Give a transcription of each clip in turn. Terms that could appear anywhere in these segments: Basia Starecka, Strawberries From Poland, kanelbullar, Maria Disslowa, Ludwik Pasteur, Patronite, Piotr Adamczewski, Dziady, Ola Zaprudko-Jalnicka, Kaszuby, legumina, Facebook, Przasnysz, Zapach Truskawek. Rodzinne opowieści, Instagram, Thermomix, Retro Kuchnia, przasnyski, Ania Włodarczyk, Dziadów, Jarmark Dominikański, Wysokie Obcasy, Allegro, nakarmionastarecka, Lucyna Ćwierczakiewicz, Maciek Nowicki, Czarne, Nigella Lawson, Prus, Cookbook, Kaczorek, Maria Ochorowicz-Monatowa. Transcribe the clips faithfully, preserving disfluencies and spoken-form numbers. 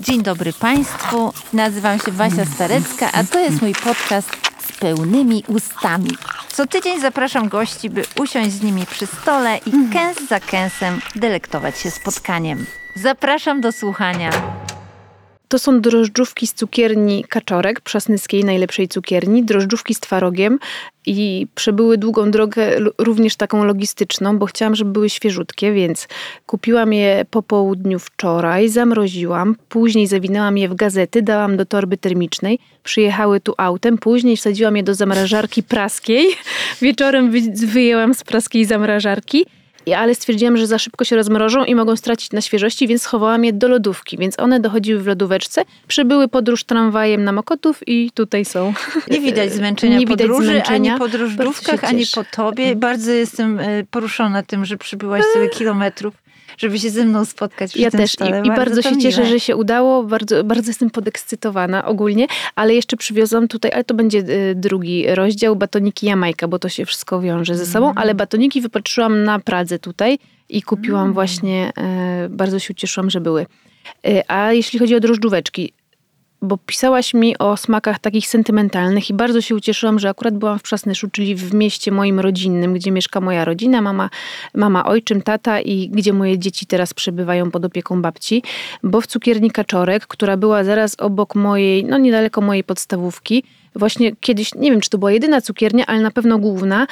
Dzień dobry Państwu, nazywam się Basia Starecka, a to jest mój podcast Z pełnymi ustami. Co tydzień zapraszam gości, by usiąść z nimi przy stole i kęs za kęsem delektować się spotkaniem. Zapraszam do słuchania. To są drożdżówki z cukierni Kaczorek, przasnyskiej najlepszej cukierni, drożdżówki z twarogiem i przebyły długą drogę, również taką logistyczną, bo chciałam, żeby były świeżutkie, więc kupiłam je po południu wczoraj, zamroziłam, później zawinęłam je w gazety, dałam do torby termicznej, przyjechały tu autem, później wsadziłam je do zamrażarki praskiej, wieczorem wyjęłam z praskiej zamrażarki. Ale stwierdziłam, że za szybko się rozmrożą i mogą stracić na świeżości, więc schowałam je do lodówki. Więc one dochodziły w lodóweczce, przebyły podróż tramwajem na Mokotów i tutaj są. Nie widać zmęczenia Nie podróży, widać zmęczenia. Ani po drożdżówkach, ani po tobie. Bardzo jestem poruszona tym, że przybyłaś tyle kilometrów, żeby się ze mną spotkać przy ja tym też. Stole. I, i bardzo, bardzo się cieszę, że się udało. Bardzo, bardzo jestem podekscytowana ogólnie, ale jeszcze przywiozłam tutaj, ale to będzie drugi rozdział, batoniki Jamajka, bo to się wszystko wiąże ze sobą, mm. ale batoniki wypatrzyłam na Pradze tutaj i kupiłam mm. właśnie, e, bardzo się ucieszyłam, że były. E, a jeśli chodzi o drożdżóweczki, bo pisałaś mi o smakach takich sentymentalnych i bardzo się ucieszyłam, że akurat byłam w Przasnyszu, czyli w mieście moim rodzinnym, gdzie mieszka moja rodzina, mama, mama, ojczym, tata i gdzie moje dzieci teraz przebywają pod opieką babci, bo w cukierni Kaczorek, która była zaraz obok mojej, no niedaleko mojej podstawówki, właśnie kiedyś, nie wiem, czy to była jedyna cukiernia, ale na pewno główna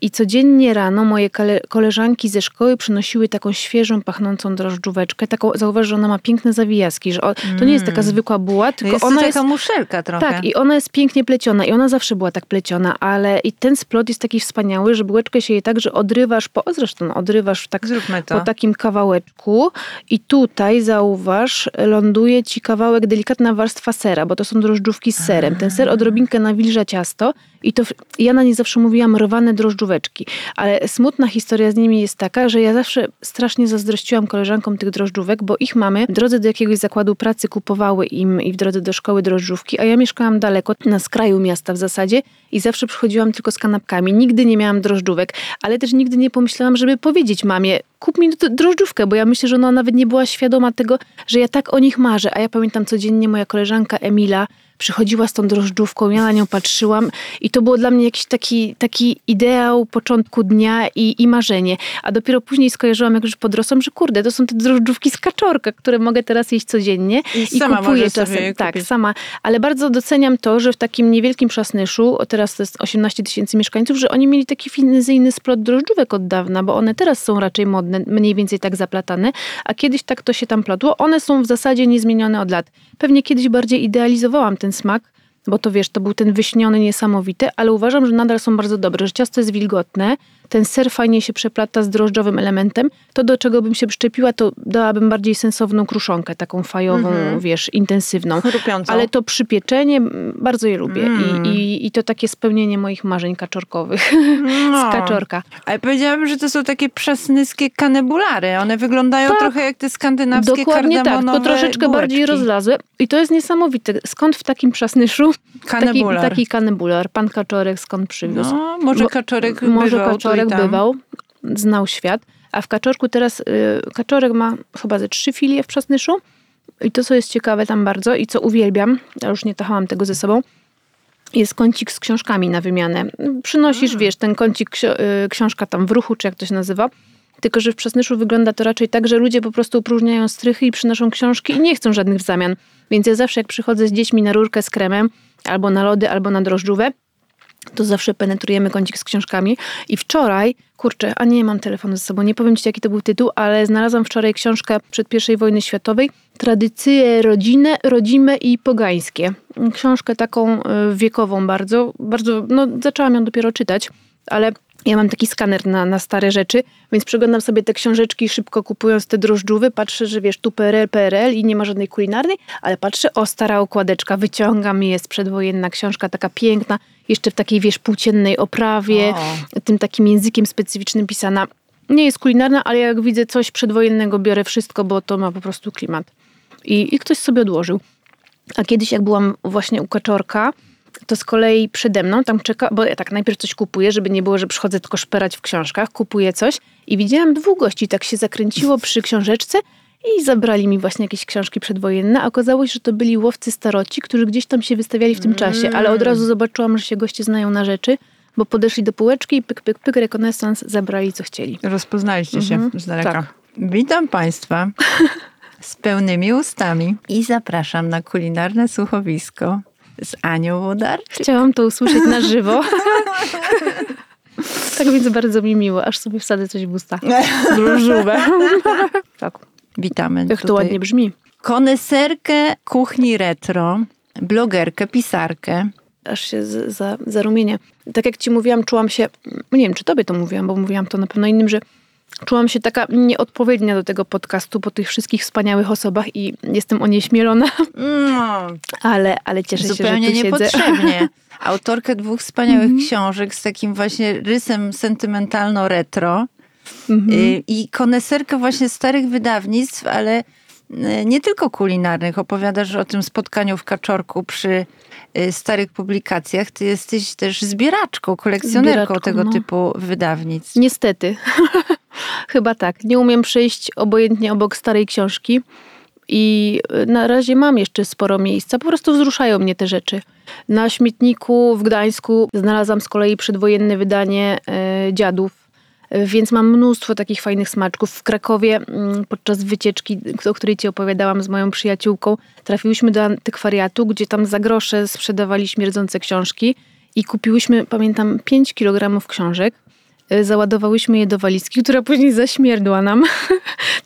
i codziennie rano moje koleżanki ze szkoły przynosiły taką świeżą, pachnącą drożdżóweczkę. Taką, zauważ, że ona ma piękne zawijaski, że o, to nie jest taka zwykła buła, tylko jest ona taka jest... taka muszelka trochę. Tak, i ona jest pięknie pleciona i ona zawsze była tak pleciona, ale i ten splot jest taki wspaniały, że bułeczkę się jej tak, że odrywasz, po, zresztą odrywasz tak, po takim kawałeczku i tutaj, zauważ, ląduje ci kawałek, delikatna warstwa sera, bo to są drożdżówki z serem. Ten ser odrywa robinkę nawilża ciasto i to ja na nie zawsze mówiłam rwane drożdżóweczki, ale smutna historia z nimi jest taka, że ja zawsze strasznie zazdrościłam koleżankom tych drożdżówek, bo ich mamy w drodze do jakiegoś zakładu pracy kupowały im i w drodze do szkoły drożdżówki, a ja mieszkałam daleko, na skraju miasta w zasadzie i zawsze przychodziłam tylko z kanapkami. Nigdy nie miałam drożdżówek, ale też nigdy nie pomyślałam, żeby powiedzieć mamie, kup mi drożdżówkę, bo ja myślę, że ona nawet nie była świadoma tego, że ja tak o nich marzę, a ja pamiętam codziennie moja koleżanka Emilia przychodziła z tą drożdżówką, ja na nią patrzyłam i to było dla mnie jakiś taki, taki ideał początku dnia i, i marzenie. A dopiero później skojarzyłam, jak już podrosłam, że kurde, to są te drożdżówki z Kaczorka, które mogę teraz jeść codziennie i, i sama kupuję czasem. Tak, sama. Ale bardzo doceniam to, że w takim niewielkim Przasnyszu, teraz to jest osiemnaście tysięcy mieszkańców, że oni mieli taki finezyjny splot drożdżówek od dawna, bo one teraz są raczej modne, mniej więcej tak zaplatane, a kiedyś tak to się tam plotło. One są w zasadzie niezmienione od lat. Pewnie kiedyś bardziej idealizowałam ten smak, bo to wiesz, to był ten wyśniony, niesamowity, ale uważam, że nadal są bardzo dobre, że ciasto jest wilgotne, ten ser fajnie się przeplata z drożdżowym elementem, to do czego bym się przyczepiła, to dałabym bardziej sensowną kruszonkę, taką fajową, mm-hmm. wiesz, intensywną. Chrupiącą. Ale to przypieczenie, bardzo je lubię mm. I, i, i to takie spełnienie moich marzeń kaczorkowych no. z Kaczorka. Ale powiedziałabym, że to są takie przasnyskie kanelbullary, one wyglądają tak. trochę jak te skandynawskie Dokładnie kardamonowe tak, to troszeczkę bułeczki. Bardziej rozlazłe i to jest niesamowite, skąd w takim Przasnyszu taki, taki kanelbullar, pan Kaczorek skąd przywiózł. No, może Kaczorek Bo, bywał może Kaczorek bywał, znał świat, a w Kaczorku teraz yy, Kaczorek ma chyba ze trzy filie w Przasnyszu i to, co jest ciekawe tam bardzo i co uwielbiam, ja już nie tachałam tego ze sobą, jest kącik z książkami na wymianę. Przynosisz, hmm. wiesz, ten kącik ksi- yy, książka tam w ruchu, czy jak to się nazywa, tylko że w Przasnyszu wygląda to raczej tak, że ludzie po prostu opróżniają strychy i przynoszą książki i nie chcą żadnych w zamian. Więc ja zawsze, jak przychodzę z dziećmi na rurkę z kremem, albo na lody, albo na drożdżówę, to zawsze penetrujemy kącik z książkami. I wczoraj, kurczę, a nie mam telefonu ze sobą, nie powiem ci, jaki to był tytuł, ale znalazłam wczoraj książkę przed pierwszej wojny światowej, Tradycje rodzinne, rodzime i pogańskie. Książkę taką wiekową bardzo, bardzo, no zaczęłam ją dopiero czytać, ale... Ja mam taki skaner na, na stare rzeczy, więc przeglądam sobie te książeczki szybko kupując te drożdżówy. Patrzę, że wiesz, tu P R L, P R L i nie ma żadnej kulinarnej, ale patrzę, o stara okładeczka, wyciągam je, jest przedwojenna książka, taka piękna, jeszcze w takiej wiesz, płóciennej oprawie, o. tym takim językiem specyficznym pisana. Nie jest kulinarna, ale jak widzę coś przedwojennego, biorę wszystko, bo to ma po prostu klimat. I, i ktoś sobie odłożył. A kiedyś jak byłam właśnie u Kaczorka, to z kolei przede mną tam czeka, bo ja tak najpierw coś kupuję, żeby nie było, że przychodzę tylko szperać w książkach, kupuję coś i widziałam dwóch gości, tak się zakręciło przy książeczce i zabrali mi właśnie jakieś książki przedwojenne. A okazało się, że to byli łowcy staroci, którzy gdzieś tam się wystawiali w tym mm. czasie, ale od razu zobaczyłam, że się goście znają na rzeczy, bo podeszli do półeczki i pyk, pyk, pyk, rekonesans, zabrali co chcieli. Rozpoznaliście mhm. się z daleka. Tak. Witam Państwa z pełnymi ustami i zapraszam na kulinarne słuchowisko z Anią Włodarczyk. Chciałam to usłyszeć na żywo. Tak więc bardzo mi miło, aż sobie wsadzę coś w usta. Różówę. Tak. Witamy. Jak to ładnie brzmi. Koneserkę kuchni retro, blogerkę, pisarkę. Aż się zarumienię. Za, za tak jak ci mówiłam, czułam się, nie wiem, czy tobie to mówiłam, bo mówiłam to na pewno innym, że czułam się taka nieodpowiednia do tego podcastu po tych wszystkich wspaniałych osobach i jestem onieśmielona. No, ale, ale cieszę się, że tu siedzę. Zupełnie niepotrzebnie. Autorkę dwóch wspaniałych mm-hmm. książek z takim właśnie rysem sentymentalno-retro mm-hmm. i koneserkę właśnie starych wydawnictw, ale nie tylko kulinarnych. Opowiadasz o tym spotkaniu w Kaczorku przy starych publikacjach. Ty jesteś też zbieraczką, kolekcjonerką zbieraczką, tego no. typu wydawnictw. Niestety. Chyba tak. Nie umiem przejść obojętnie obok starej książki i na razie mam jeszcze sporo miejsca. Po prostu wzruszają mnie te rzeczy. Na śmietniku w Gdańsku znalazłam z kolei przedwojenne wydanie y, Dziadów. Więc mam mnóstwo takich fajnych smaczków. W Krakowie podczas wycieczki, o której ci opowiadałam z moją przyjaciółką, trafiłyśmy do antykwariatu, gdzie tam za grosze sprzedawali śmierdzące książki i kupiłyśmy, pamiętam, pięć kilogramów książek. Załadowałyśmy je do walizki, która później zaśmierdła nam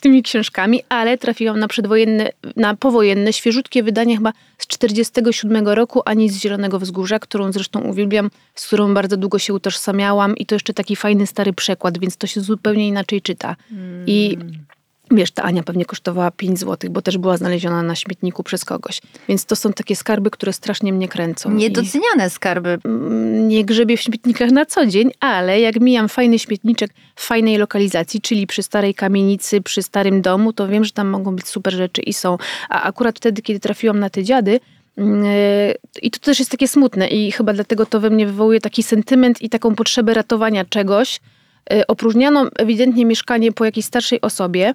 tymi książkami, ale trafiłam na przedwojenne, na powojenne, świeżutkie wydanie chyba z czterdziestego siódmego roku, Ani z Zielonego Wzgórza, którą zresztą uwielbiam, z którą bardzo długo się utożsamiałam i to jeszcze taki fajny stary przekład, więc to się zupełnie inaczej czyta. Mm. I wiesz, ta Ania pewnie kosztowała pięć złotych, bo też była znaleziona na śmietniku przez kogoś. Więc to są takie skarby, które strasznie mnie kręcą. Niedoceniane i... skarby. Nie grzebię w śmietnikach na co dzień, ale jak mijam fajny śmietniczek w fajnej lokalizacji, czyli przy starej kamienicy, przy starym domu, to wiem, że tam mogą być super rzeczy i są. A akurat wtedy, kiedy trafiłam na te dziady, yy, i to też jest takie smutne i chyba dlatego to we mnie wywołuje taki sentyment i taką potrzebę ratowania czegoś. Yy, opróżniano ewidentnie mieszkanie po jakiejś starszej osobie.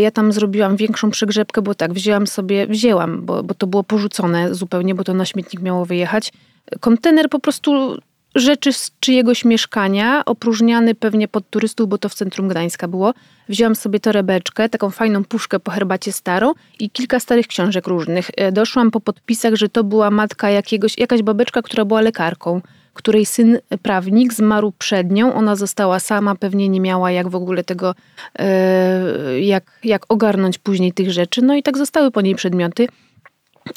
Ja tam zrobiłam większą przygrzebkę, bo tak, wzięłam sobie, wzięłam, bo, bo to było porzucone zupełnie, bo to na śmietnik miało wyjechać. Kontener po prostu rzeczy z czyjegoś mieszkania, opróżniany pewnie pod turystów, bo to w centrum Gdańska było. Wzięłam sobie torebeczkę, taką fajną puszkę po herbacie starą i kilka starych książek różnych. Doszłam po podpisach, że to była matka jakiegoś, jakaś babeczka, która była lekarką, której syn prawnik zmarł przed nią. Ona została sama, pewnie nie miała jak w ogóle tego, jak, jak ogarnąć później tych rzeczy. No i tak zostały po niej przedmioty.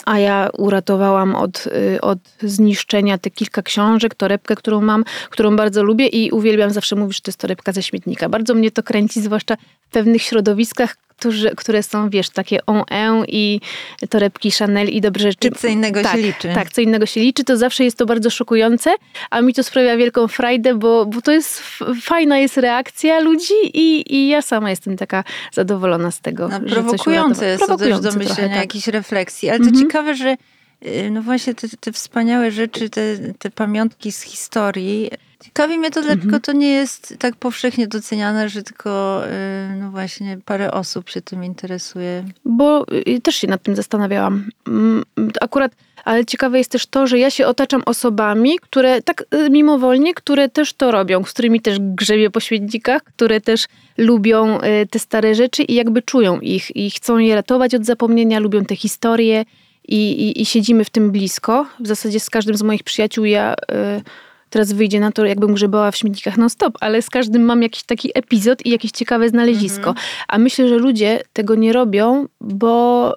A ja uratowałam od, od zniszczenia te kilka książek, torebkę, którą mam, którą bardzo lubię i uwielbiam zawsze mówić, że to jest torebka ze śmietnika. Bardzo mnie to kręci, zwłaszcza w pewnych środowiskach, Którzy, które są, wiesz, takie on-en i torebki Chanel i dobre rzeczy. Co innego tak, się liczy. Tak, co innego się liczy, to zawsze jest to bardzo szokujące, a mi to sprawia wielką frajdę, bo, bo to jest, fajna jest reakcja ludzi i, i ja sama jestem taka zadowolona z tego. No, że prowokujące jest to też do myślenia, trochę, tak. jakichś refleksji, ale to mhm. ciekawe, że no właśnie te, te wspaniałe rzeczy, te, te pamiątki z historii. Ciekawi mnie to, dlaczego mhm. to nie jest tak powszechnie doceniane, że tylko no właśnie parę osób się tym interesuje. Bo też się nad tym zastanawiałam. Akurat, ale ciekawe jest też to, że ja się otaczam osobami, które tak mimowolnie, które też to robią, z którymi też grzebię po śmietnikach, które też lubią te stare rzeczy i jakby czują ich i chcą je ratować od zapomnienia, lubią te historie i, i, i siedzimy w tym blisko. W zasadzie z każdym z moich przyjaciół ja... Y- Teraz wyjdzie na to, jakbym grzebała w śmietnikach non-stop, ale z każdym mam jakiś taki epizod i jakieś ciekawe znalezisko. Mm-hmm. A myślę, że ludzie tego nie robią, bo...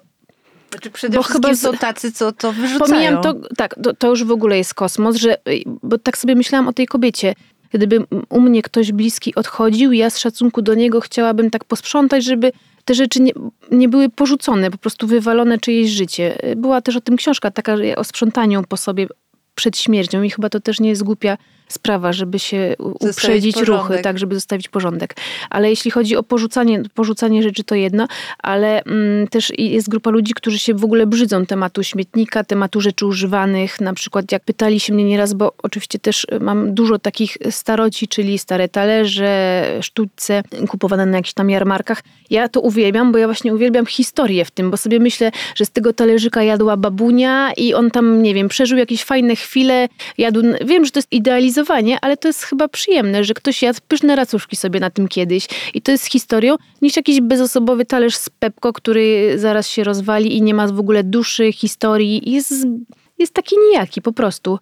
Znaczy przede bo wszystkim chyba są tacy, co to wyrzucają. Pomijam to, tak, to, to już w ogóle jest kosmos, że, bo tak sobie myślałam o tej kobiecie. Gdyby u mnie ktoś bliski odchodził, ja z szacunku do niego chciałabym tak posprzątać, żeby te rzeczy nie, nie były porzucone, po prostu wywalone czyjeś życie. Była też o tym książka taka o sprzątaniu po sobie, przed śmiercią i chyba to też nie jest głupia sprawa, żeby się uprzedzić ruchy, tak, żeby zostawić porządek. Ale jeśli chodzi o porzucanie, porzucanie rzeczy, to jedno, ale mm, też jest grupa ludzi, którzy się w ogóle brzydzą tematu śmietnika, tematu rzeczy używanych. Na przykład jak pytali się mnie nieraz, bo oczywiście też mam dużo takich staroci, czyli stare talerze, sztućce kupowane na jakichś tam jarmarkach. Ja to uwielbiam, bo ja właśnie uwielbiam historię w tym, bo sobie myślę, że z tego talerzyka jadła babunia i on tam, nie wiem, przeżył jakieś fajne chwile, jadł, wiem, że to jest idealizowanie, ale to jest chyba przyjemne, że ktoś jadł pyszne racuszki sobie na tym kiedyś i to jest historią, niż jakiś bezosobowy talerz z Pepko, który zaraz się rozwali i nie ma w ogóle duszy, historii, jest, jest taki nijaki po prostu.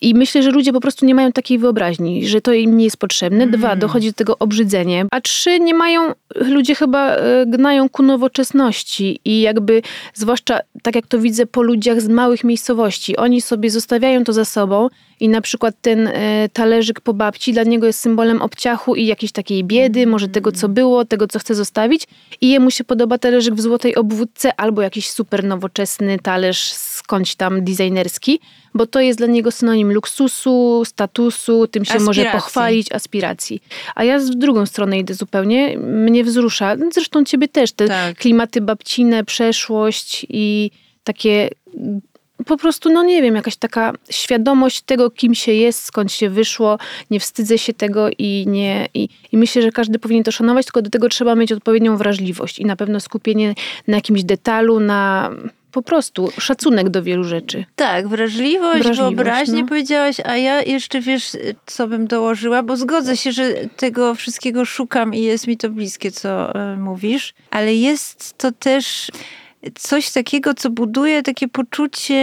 I myślę, że ludzie po prostu nie mają takiej wyobraźni, że to im nie jest potrzebne. Dwa, mm. dochodzi do tego obrzydzenie. A trzy, nie mają, ludzie chyba gnają ku nowoczesności i jakby, zwłaszcza tak jak to widzę po ludziach z małych miejscowości, oni sobie zostawiają to za sobą i na przykład ten e, talerzyk po babci dla niego jest symbolem obciachu i jakiejś takiej biedy, może tego co było, tego co chce zostawić i jemu się podoba talerzyk w złotej obwódce albo jakiś super nowoczesny talerz skądś tam designerski, bo to jest dla niego synonim luksusu, statusu, tym się aspiracji. Może pochwalić, aspiracji. A ja z drugą stronę idę zupełnie, mnie wzrusza, zresztą ciebie też, te tak. klimaty babcine, przeszłość i takie po prostu, no nie wiem, jakaś taka świadomość tego, kim się jest, skąd się wyszło, nie wstydzę się tego i nie, i, i myślę, że każdy powinien to szanować, tylko do tego trzeba mieć odpowiednią wrażliwość i na pewno skupienie na jakimś detalu, na... Po prostu szacunek do wielu rzeczy. Tak, wrażliwość, wrażliwość wyobraźnię no. powiedziałaś, a ja jeszcze wiesz, co bym dołożyła, bo zgodzę się, że tego wszystkiego szukam i jest mi to bliskie, co mówisz, ale jest to też coś takiego, co buduje takie poczucie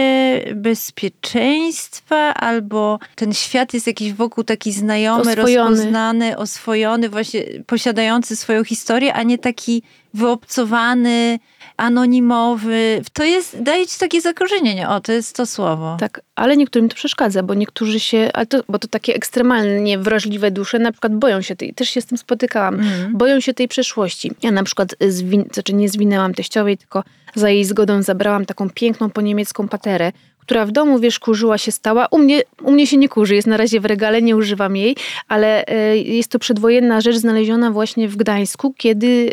bezpieczeństwa, albo ten świat jest jakiś wokół taki znajomy, oswojony. Rozpoznany, oswojony, właśnie posiadający swoją historię, a nie taki wyobcowany, anonimowy. To jest, daje ci takie zakorzenienie, o, to jest to słowo. Tak, ale niektórym to przeszkadza, bo niektórzy się, ale to, bo to takie ekstremalnie wrażliwe dusze, na przykład boją się tej, też się z tym spotykałam, mm. boją się tej przeszłości. Ja na przykład, zwin, znaczy nie zwinęłam teściowej, tylko za jej zgodą zabrałam taką piękną po niemiecką paterę, która w domu, wiesz, kurzyła się, stała. U mnie, u mnie się nie kurzy, jest na razie w regale, nie używam jej, ale jest to przedwojenna rzecz znaleziona właśnie w Gdańsku, kiedy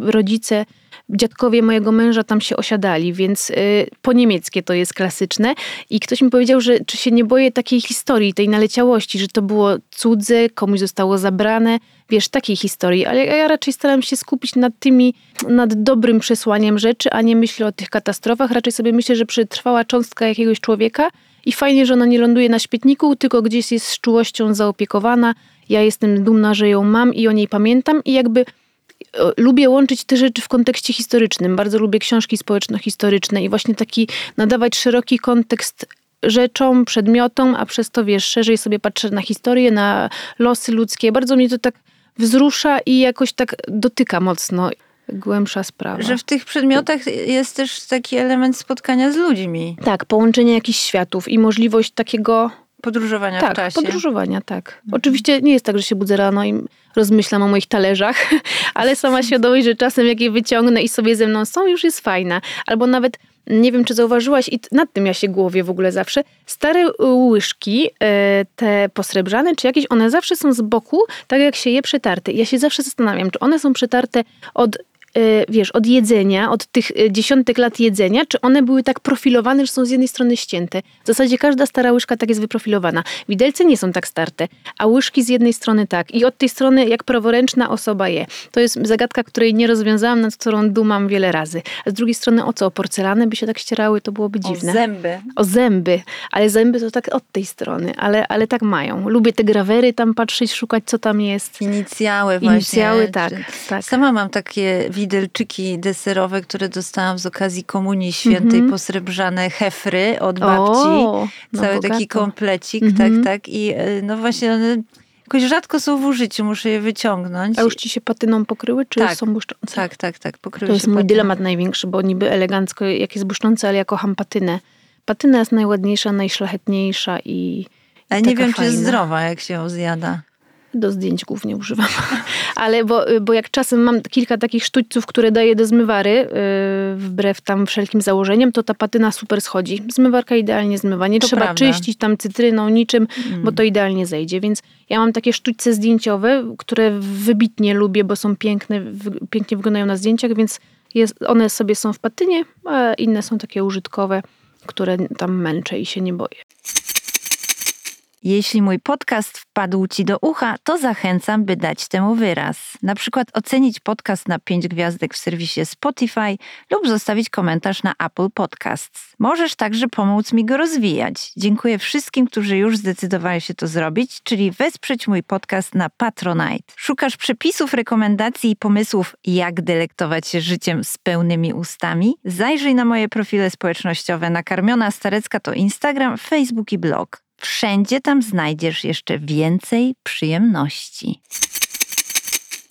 rodzice, dziadkowie mojego męża tam się osiadali, więc po niemieckie to jest klasyczne. I ktoś mi powiedział, że czy się nie boję takiej historii, tej naleciałości, że to było cudze, komuś zostało zabrane, wiesz, takiej historii. Ale ja raczej staram się skupić nad tymi, nad dobrym przesłaniem rzeczy, a nie myślę o tych katastrofach. Raczej sobie myślę, że przetrwała cząstka jakiegoś człowieka i fajnie, że ona nie ląduje na śmietniku, tylko gdzieś jest z czułością zaopiekowana. Ja jestem dumna, że ją mam i o niej pamiętam i jakby... Lubię łączyć te rzeczy w kontekście historycznym. Bardzo lubię książki społeczno-historyczne i właśnie taki nadawać szeroki kontekst rzeczom, przedmiotom, a przez to, wiesz, szerzej sobie patrzę na historię, na losy ludzkie. Bardzo mnie to tak wzrusza i jakoś tak dotyka mocno. Głębsza sprawa. Że w tych przedmiotach jest też taki element spotkania z ludźmi. Tak, połączenie jakichś światów i możliwość takiego... Podróżowania tak, w czasie. Podróżowania, tak. Mhm. Oczywiście nie jest tak, że się budzę rano i rozmyślam o moich talerzach, ale sama świadomość, że czasem jak je wyciągnę i sobie ze mną są, już jest fajna. Albo nawet, nie wiem czy zauważyłaś, i nad tym ja się głowię w ogóle zawsze, stare łyżki, te posrebrzane czy jakieś, one zawsze są z boku, tak jak się je przetarte. Ja się zawsze zastanawiam, czy one są przetarte od... wiesz, od jedzenia, od tych dziesiątek lat jedzenia, czy one były tak profilowane, że są z jednej strony ścięte. W zasadzie każda stara łyżka tak jest wyprofilowana. Widelce nie są tak starte, a łyżki z jednej strony tak. I od tej strony jak praworęczna osoba je. To jest zagadka, której nie rozwiązałam, nad którą dumam wiele razy. A z drugiej strony o co? O porcelanę by się tak ścierały, to byłoby dziwne. O zęby. O zęby. Ale zęby to tak od tej strony. Ale, ale tak mają. Lubię te grawery tam patrzeć, szukać co tam jest. Inicjały właśnie. Inicjały, tak. tak. Sama mam takie widelczyki deserowe, które dostałam z okazji Komunii Świętej, mm-hmm. posrebrzane hefry od babci. O, no cały bogato. Taki komplecik, mm-hmm. tak, tak. I no właśnie one jakoś rzadko są w użyciu, muszę je wyciągnąć. A już ci się patyną pokryły, czy tak, są błyszczące? Tak, tak, tak. Pokryły to jest się mój patyną. Dylemat największy, bo niby elegancko, jak jest błyszczące, ale ja kocham patynę. Patyna jest najładniejsza, najszlachetniejsza i, i ale nie wiem, fajna. Czy jest zdrowa, jak się ją zjada. Do zdjęć głównie używam. Ale bo, bo jak czasem mam kilka takich sztućców, które daję do zmywary, yy, wbrew tam wszelkim założeniom, to ta patyna super schodzi. Zmywarka idealnie zmywa. Nie to trzeba prawda. Czyścić tam cytryną, niczym, mm. bo to idealnie zejdzie. Więc ja mam takie sztućce zdjęciowe, które wybitnie lubię, bo są piękne, w, pięknie wyglądają na zdjęciach, więc jest, one sobie są w patynie, a inne są takie użytkowe, które tam męczę i się nie boję. Jeśli mój podcast wpadł Ci do ucha, to zachęcam, by dać temu wyraz. Na przykład ocenić podcast na pięć gwiazdek w serwisie Spotify lub zostawić komentarz na Apple Podcasts. Możesz także pomóc mi go rozwijać. Dziękuję wszystkim, którzy już zdecydowali się to zrobić, czyli wesprzeć mój podcast na Patronite. Szukasz przepisów, rekomendacji i pomysłów, jak delektować się życiem z pełnymi ustami? Zajrzyj na moje profile społecznościowe. Nakarmiona Starecka to Instagram, Facebook i blog. Wszędzie tam znajdziesz jeszcze więcej przyjemności.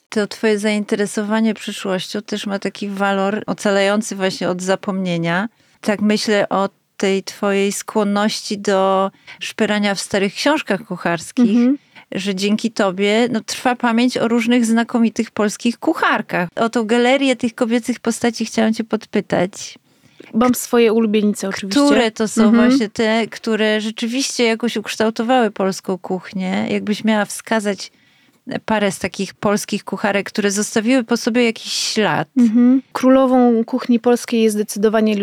To twoje zainteresowanie przyszłością też ma taki walor ocalający właśnie od zapomnienia. Tak myślę o tej twojej skłonności do szperania w starych książkach kucharskich, mhm. że dzięki tobie no, trwa pamięć o różnych znakomitych polskich kucharkach. O tą galerię tych kobiecych postaci chciałam cię podpytać. Mam swoje ulubienice oczywiście. Które to są mhm. właśnie te, które rzeczywiście jakoś ukształtowały polską kuchnię? Jakbyś miała wskazać parę z takich polskich kucharek, które zostawiły po sobie jakiś ślad. Mhm. Królową kuchni polskiej jest zdecydowanie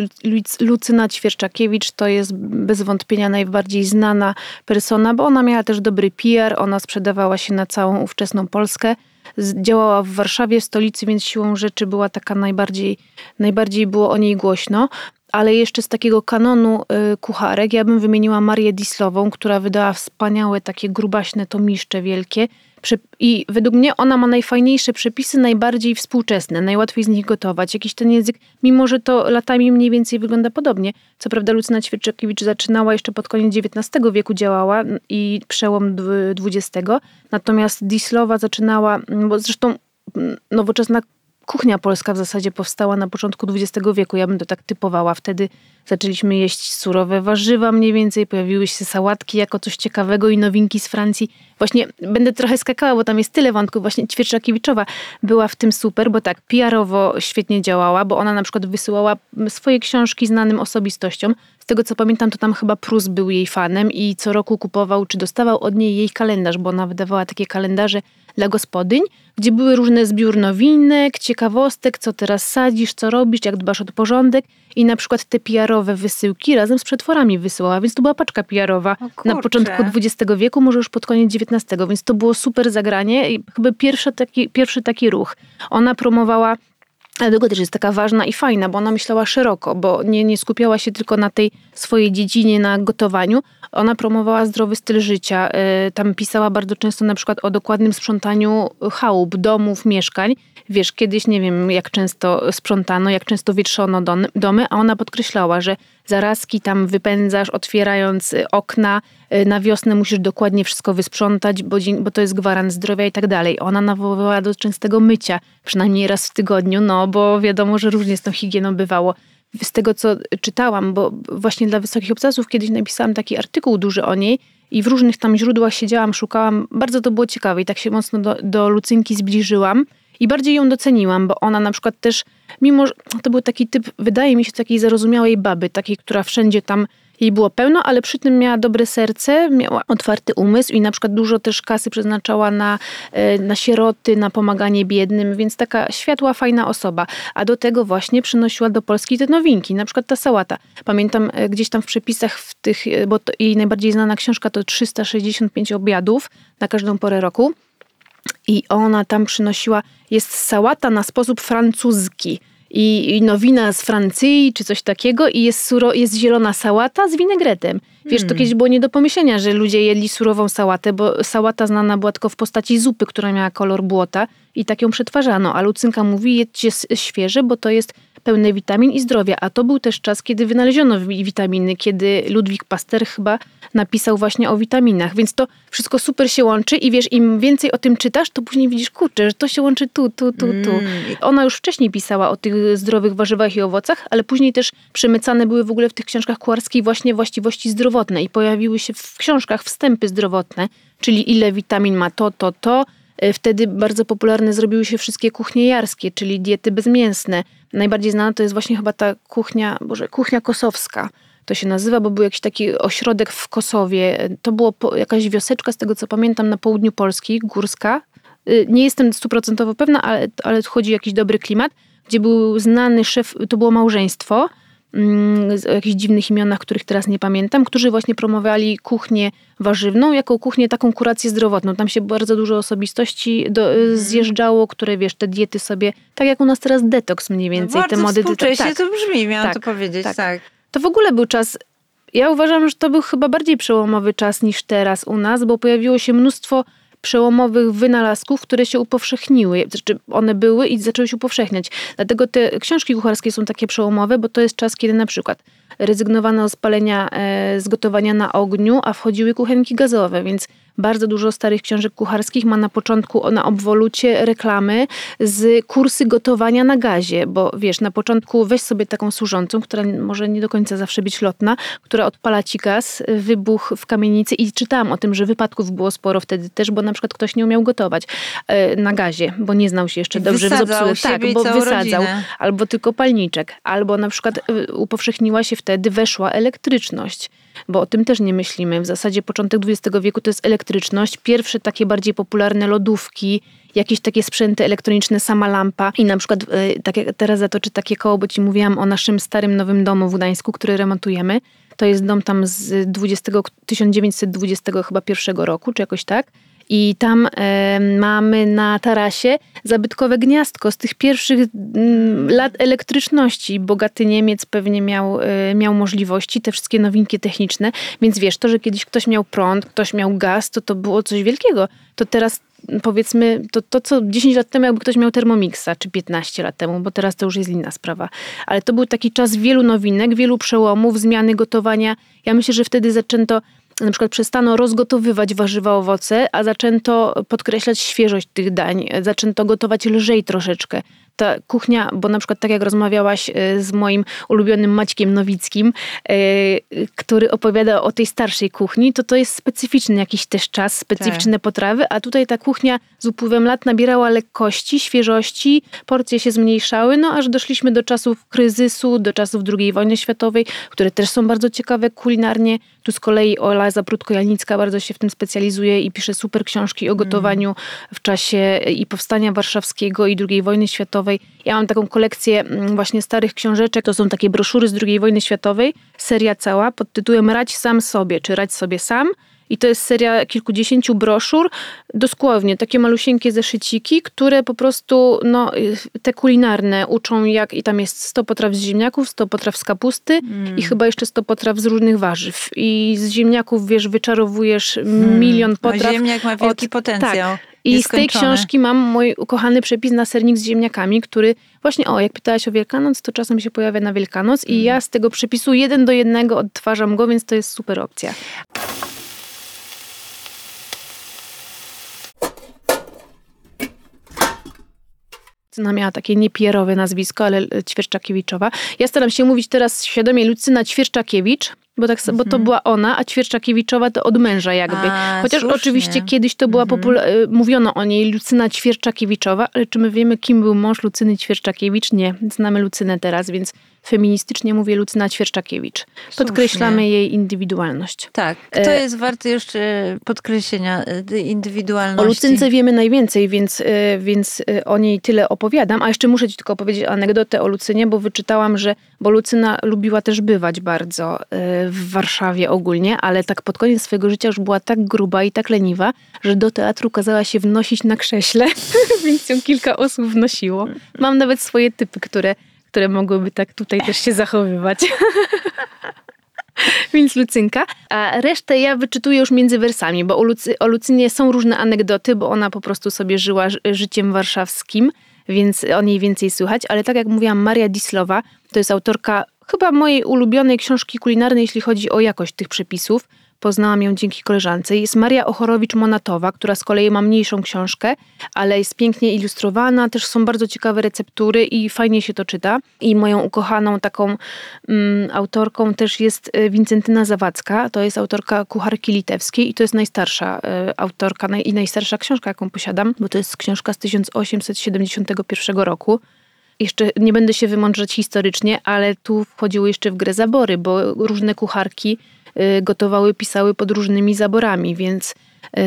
Lucyna Ćwierczakiewicz. To jest bez wątpienia najbardziej znana persona, bo ona miała też dobry P R, ona sprzedawała się na całą ówczesną Polskę. Działała w Warszawie, w stolicy, więc siłą rzeczy była taka najbardziej, najbardziej było o niej głośno. Ale jeszcze z takiego kanonu y, kucharek ja bym wymieniła Marię Disslową, która wydała wspaniałe takie grubaśne tomiszcze wielkie. I według mnie ona ma najfajniejsze przepisy, najbardziej współczesne, najłatwiej z nich gotować. Jakiś ten język, mimo że to latami mniej więcej wygląda podobnie. Co prawda Lucyna Ćwierczakiewicz zaczynała jeszcze pod koniec dziewiętnastego wieku, działała i przełom dwudziestego. Natomiast Disslowa zaczynała, bo zresztą nowoczesna kuchnia polska w zasadzie powstała na początku dwudziestego wieku. Ja bym to tak typowała. Wtedy zaczęliśmy jeść surowe warzywa mniej więcej. Pojawiły się sałatki jako coś ciekawego i nowinki z Francji. Właśnie będę trochę skakała, bo tam jest tyle wątków. Właśnie Ćwierczakiewiczowa była w tym super, bo tak P R-owo świetnie działała, bo ona na przykład wysyłała swoje książki znanym osobistościom. Z tego co pamiętam, to tam chyba Prus był jej fanem i co roku kupował, czy dostawał od niej jej kalendarz, bo ona wydawała takie kalendarze dla gospodyń, gdzie były różne zbiór nowinek, ciekawostek, co teraz sadzisz, co robisz, jak dbasz o porządek. I na przykład te P R-owe wysyłki razem z przetworami wysyłała, więc to była paczka P R-owa na początku dwudziestego wieku, może już pod koniec dziewiętnastego, więc to było super zagranie i chyba pierwszy taki, pierwszy taki ruch. Ona promowała, ale dlatego też jest taka ważna i fajna, bo ona myślała szeroko, bo nie, nie skupiała się tylko na tej swojej dziedzinie, na gotowaniu. Ona promowała zdrowy styl życia. Tam pisała bardzo często na przykład o dokładnym sprzątaniu chałup, domów, mieszkań. Wiesz, kiedyś nie wiem, jak często sprzątano, jak często wietrzono domy, a ona podkreślała, że zarazki tam wypędzasz, otwierając okna. Na wiosnę musisz dokładnie wszystko wysprzątać, bo, bo to jest gwarant zdrowia i tak dalej. Ona nawoływała do częstego mycia, przynajmniej raz w tygodniu, no bo wiadomo, że różnie z tą higieną bywało. Z tego, co czytałam, bo właśnie dla Wysokich Obcasów kiedyś napisałam taki artykuł duży o niej i w różnych tam źródłach siedziałam, szukałam. Bardzo to było ciekawe i tak się mocno do, do Lucynki zbliżyłam. I bardziej ją doceniłam, bo ona na przykład też, mimo że to był taki typ, wydaje mi się, takiej zarozumiałej baby, takiej, która wszędzie tam jej było pełno, ale przy tym miała dobre serce, miała otwarty umysł i na przykład dużo też kasy przeznaczała na, na sieroty, na pomaganie biednym, więc taka światła, fajna osoba. A do tego właśnie przynosiła do Polski te nowinki, na przykład ta sałata. Pamiętam gdzieś tam w przepisach, w tych, bo to jej najbardziej znana książka to trzysta sześćdziesiąt pięć obiadów na każdą porę roku. I ona tam przynosiła, jest sałata na sposób francuski i, i nowina z Francji czy coś takiego i jest, suro, jest zielona sałata z winegretem. Wiesz, hmm. to kiedyś było nie do pomyślenia, że ludzie jedli surową sałatę, bo sałata znana była tylko w postaci zupy, która miała kolor błota i tak ją przetwarzano. A Lucynka mówi, jedźcie świeże, bo to jest pełne witamin i zdrowia. A to był też czas, kiedy wynaleziono witaminy, kiedy Ludwik Pasteur chyba napisał właśnie o witaminach. Więc to wszystko super się łączy i wiesz, im więcej o tym czytasz, to później widzisz, kurczę, że to się łączy tu, tu, tu, tu. Mm. Ona już wcześniej pisała o tych zdrowych warzywach i owocach, ale później też przemycane były w ogóle w tych książkach Kucharskiej właśnie właściwości zdrowotne i pojawiły się w książkach wstępy zdrowotne, czyli ile witamin ma to, to, to. Wtedy bardzo popularne zrobiły się wszystkie kuchnie jarskie, czyli diety bezmięsne. Najbardziej znana to jest właśnie chyba ta kuchnia, boże, kuchnia kosowska. To się nazywa, bo był jakiś taki ośrodek w Kosowie. To była jakaś wioseczka, z tego co pamiętam, na południu Polski, górska. Nie jestem stuprocentowo pewna, ale, ale chodzi o jakiś dobry klimat, gdzie był znany szef, to było małżeństwo, o jakichś dziwnych imionach, których teraz nie pamiętam, którzy właśnie promowali kuchnię warzywną, jako kuchnię taką kurację zdrowotną. Tam się bardzo dużo osobistości do, zjeżdżało, które wiesz, te diety sobie, tak jak u nas teraz detoks mniej więcej. No te mody współcześnie tak, to brzmi, miałam tak, to powiedzieć. Tak. tak. To w ogóle był czas, ja uważam, że to był chyba bardziej przełomowy czas niż teraz u nas, bo pojawiło się mnóstwo przełomowych wynalazków, które się upowszechniły. Znaczy one były i zaczęły się upowszechniać. Dlatego te książki kucharskie są takie przełomowe, bo to jest czas, kiedy na przykład rezygnowano z palenia, e, z gotowania na ogniu, a wchodziły kuchenki gazowe, więc bardzo dużo starych książek kucharskich ma na początku na obwolucie reklamy z kursy gotowania na gazie, bo wiesz, na początku weź sobie taką służącą, która może nie do końca zawsze być lotna, która odpala ci gaz, wybuch w kamienicy i czytałam o tym, że wypadków było sporo wtedy też, bo na przykład ktoś nie umiał gotować e, na gazie, bo nie znał się jeszcze dobrze. Wysadzał tak, bo wysadzał. Rodzinę. Albo tylko palniczek, albo na przykład e, upowszechniła się wtedy, weszła elektryczność. Bo o tym też nie myślimy. W zasadzie początek dwudziestego wieku to jest elektryczność, pierwsze takie bardziej popularne lodówki, jakieś takie sprzęty elektroniczne, sama lampa i na przykład tak jak teraz zatoczę takie koło, bo ci mówiłam o naszym starym nowym domu w Gdańsku, który remontujemy. To jest dom tam z tysiąc dziewięćset dwudziestego chyba pierwszego roku, czy jakoś tak. I tam e, mamy na tarasie zabytkowe gniazdko z tych pierwszych m, lat elektryczności. Bogaty Niemiec pewnie miał, e, miał możliwości, te wszystkie nowinki techniczne. Więc wiesz, to, że kiedyś ktoś miał prąd, ktoś miał gaz, to to było coś wielkiego. To teraz powiedzmy, to, to co dziesięć lat temu, jakby ktoś miał Thermomixa, czy piętnaście lat temu, bo teraz to już jest inna sprawa. Ale to był taki czas wielu nowinek, wielu przełomów, zmiany gotowania. Ja myślę, że wtedy zaczęto... Na przykład przestano rozgotowywać warzywa, owoce, a zaczęto podkreślać świeżość tych dań. Zaczęto gotować lżej troszeczkę. Ta kuchnia, bo na przykład tak jak rozmawiałaś z moim ulubionym Maćkiem Nowickim, który opowiada o tej starszej kuchni, to to jest specyficzny jakiś też czas, specyficzne tak. potrawy, a tutaj ta kuchnia z upływem lat nabierała lekkości, świeżości, porcje się zmniejszały, no aż doszliśmy do czasów kryzysu, do czasów drugiej wojny światowej, które też są bardzo ciekawe kulinarnie. Tu z kolei Ola Zaprudko-Jalnicka bardzo się w tym specjalizuje i pisze super książki o gotowaniu mm. w czasie i Powstania Warszawskiego i drugiej wojny światowej. Ja mam taką kolekcję właśnie starych książeczek, to są takie broszury z drugiej wojny światowej, seria cała pod tytułem Radź sam sobie, czy Radź sobie sam. I to jest seria kilkudziesięciu broszur, dosłownie takie malusieńkie zeszyciki, które po prostu, no, te kulinarne uczą jak, i tam jest sto potraw z ziemniaków, sto potraw z kapusty mm. i chyba jeszcze sto potraw z różnych warzyw. I z ziemniaków, wiesz, wyczarowujesz mm. milion potraw. No, ziemniak ma wielki od, potencjał. Tak. I z tej książki mam mój ukochany przepis na sernik z ziemniakami, który właśnie, o, jak pytałaś o Wielkanoc, to czasem się pojawia na Wielkanoc i ja z tego przepisu jeden do jednego odtwarzam go, więc to jest super opcja. Lucyna miała takie niepierowe nazwisko, ale Ćwierczakiewiczowa. Ja staram się mówić teraz świadomie Lucyna Ćwierczakiewicz, bo, tak, mm-hmm. bo to była ona, a Ćwierczakiewiczowa to od męża jakby. A, Chociaż słusznie. Oczywiście kiedyś to była, mm-hmm. popula- mówiono o niej Lucyna Ćwierczakiewiczowa, ale czy my wiemy, kim był mąż Lucyny Ćwierczakiewicz? Nie, znamy Lucynę teraz, więc feministycznie mówię Lucyna Ćwierczakiewicz. Podkreślamy słusznie. Jej indywidualność. Tak, to jest warte jeszcze podkreślenia indywidualności. O Lucynce wiemy najwięcej, więc, więc o niej tyle opowiadam, a jeszcze muszę ci tylko opowiedzieć anegdotę o Lucynie, bo wyczytałam, że, bo Lucyna lubiła też bywać bardzo w Warszawie ogólnie, ale tak pod koniec swojego życia już była tak gruba i tak leniwa, że do teatru kazała się wnosić na krześle, więc ją kilka osób wnosiło. Mam nawet swoje typy, które które mogłyby tak tutaj też się zachowywać. Więc Lucynka. A resztę ja wyczytuję już między wersami, bo o, Lucy, o Lucynie są różne anegdoty, bo ona po prostu sobie żyła życiem warszawskim. więc o niej więcej słychać. Ale tak jak mówiłam, Maria Disslowa to jest autorka chyba mojej ulubionej książki kulinarnej, jeśli chodzi o jakość tych przepisów. Poznałam ją dzięki koleżance. Jest Maria Ochorowicz-Monatowa, która z kolei ma mniejszą książkę, ale jest pięknie ilustrowana, też są bardzo ciekawe receptury i fajnie się to czyta. I moją ukochaną taką mm, autorką też jest Wincentyna Zawadzka. To jest autorka Kucharki litewskiej i to jest najstarsza y, autorka naj, i najstarsza książka, jaką posiadam, bo to jest książka z tysiąc osiemset siedemdziesiątego pierwszego roku. Jeszcze nie będę się wymądrzać historycznie, ale tu wchodziły jeszcze w grę zabory, bo różne kucharki gotowały, pisały pod różnymi zaborami, więc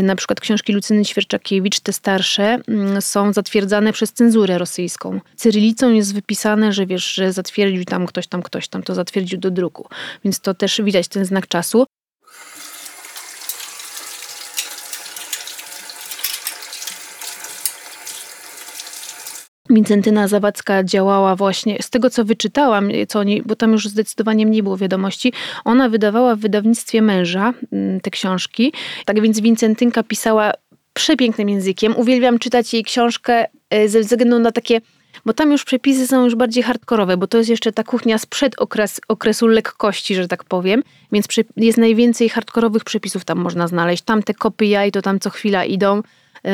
na przykład książki Lucyny Ćwierczakiewicz, te starsze, są zatwierdzane przez cenzurę rosyjską. Cyrylicą jest wypisane, że wiesz, że zatwierdził tam ktoś tam, ktoś tam, to zatwierdził do druku. Więc to też widać ten znak czasu. Wincentyna Zawadzka działała właśnie, z tego co wyczytałam, co oni, bo tam już zdecydowanie mniej było wiadomości, ona wydawała w wydawnictwie męża te książki. Tak więc Wincentynka pisała przepięknym językiem. Uwielbiam czytać jej książkę ze względu na takie, bo tam już przepisy są już bardziej hardkorowe, bo to jest jeszcze ta kuchnia sprzed okres, okresu lekkości, że tak powiem, więc jest najwięcej hardkorowych przepisów tam można znaleźć. Tam te kopy jaj to tam co chwila idą.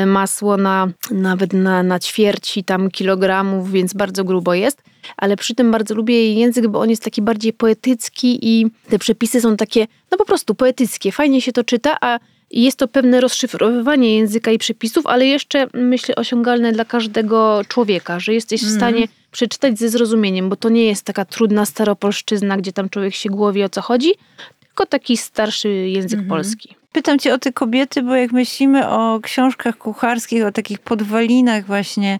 Masło na, nawet na, na ćwierci tam kilogramów, więc bardzo grubo jest. Ale przy tym bardzo lubię jej język, bo on jest taki bardziej poetycki i te przepisy są takie, no po prostu poetyckie. Fajnie się to czyta, a jest to pewne rozszyfrowywanie języka i przepisów, ale jeszcze myślę osiągalne dla każdego człowieka, że jesteś w stanie mm. przeczytać ze zrozumieniem, bo to nie jest taka trudna staropolszczyzna, gdzie tam człowiek się głowi o co chodzi, tylko taki starszy język mm. polski. Pytam cię o te kobiety, bo jak myślimy o książkach kucharskich, o takich podwalinach właśnie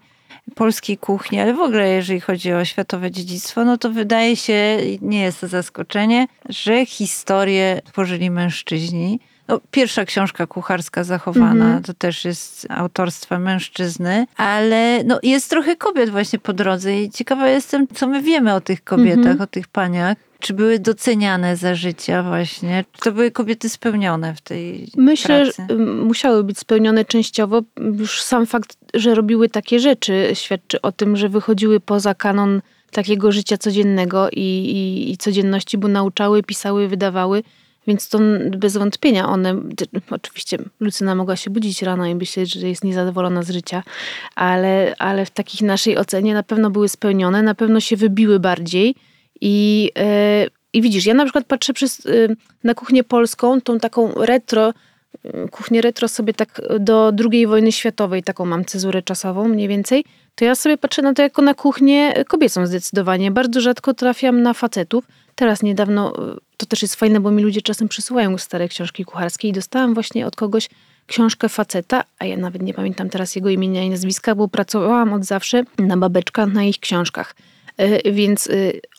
polskiej kuchni, ale w ogóle jeżeli chodzi o światowe dziedzictwo, no to wydaje się, nie jest to zaskoczenie, że historię tworzyli mężczyźni. No, pierwsza książka kucharska zachowana, mhm. to też jest autorstwa mężczyzny, ale no, jest trochę kobiet właśnie po drodze i ciekawa jestem, co my wiemy o tych kobietach, mhm. o tych paniach. Czy były doceniane za życia właśnie? Czy to były kobiety spełnione w tej Myślę, pracy? Myślę, że musiały być spełnione częściowo. Już sam fakt, że robiły takie rzeczy świadczy o tym, że wychodziły poza kanon takiego życia codziennego i, i, i codzienności, bo nauczały, pisały, wydawały. Więc to bez wątpienia one... Oczywiście Lucyna mogła się budzić rano i myśleć, że jest niezadowolona z życia, ale, ale w takiej naszej ocenie na pewno były spełnione, na pewno się wybiły bardziej. I, yy, I widzisz, ja na przykład patrzę przez, yy, na kuchnię polską, tą taką retro, yy, kuchnię retro sobie tak do drugiej wojny światowej, taką mam cezurę czasową mniej więcej, to ja sobie patrzę na to jako na kuchnię kobiecą zdecydowanie. Bardzo rzadko trafiam na facetów. Teraz niedawno, yy, to też jest fajne, bo mi ludzie czasem przysyłają stare książki kucharskie i dostałam właśnie od kogoś książkę faceta, a ja nawet nie pamiętam teraz jego imienia i nazwiska, bo pracowałam od zawsze na babeczkach, na ich książkach. Więc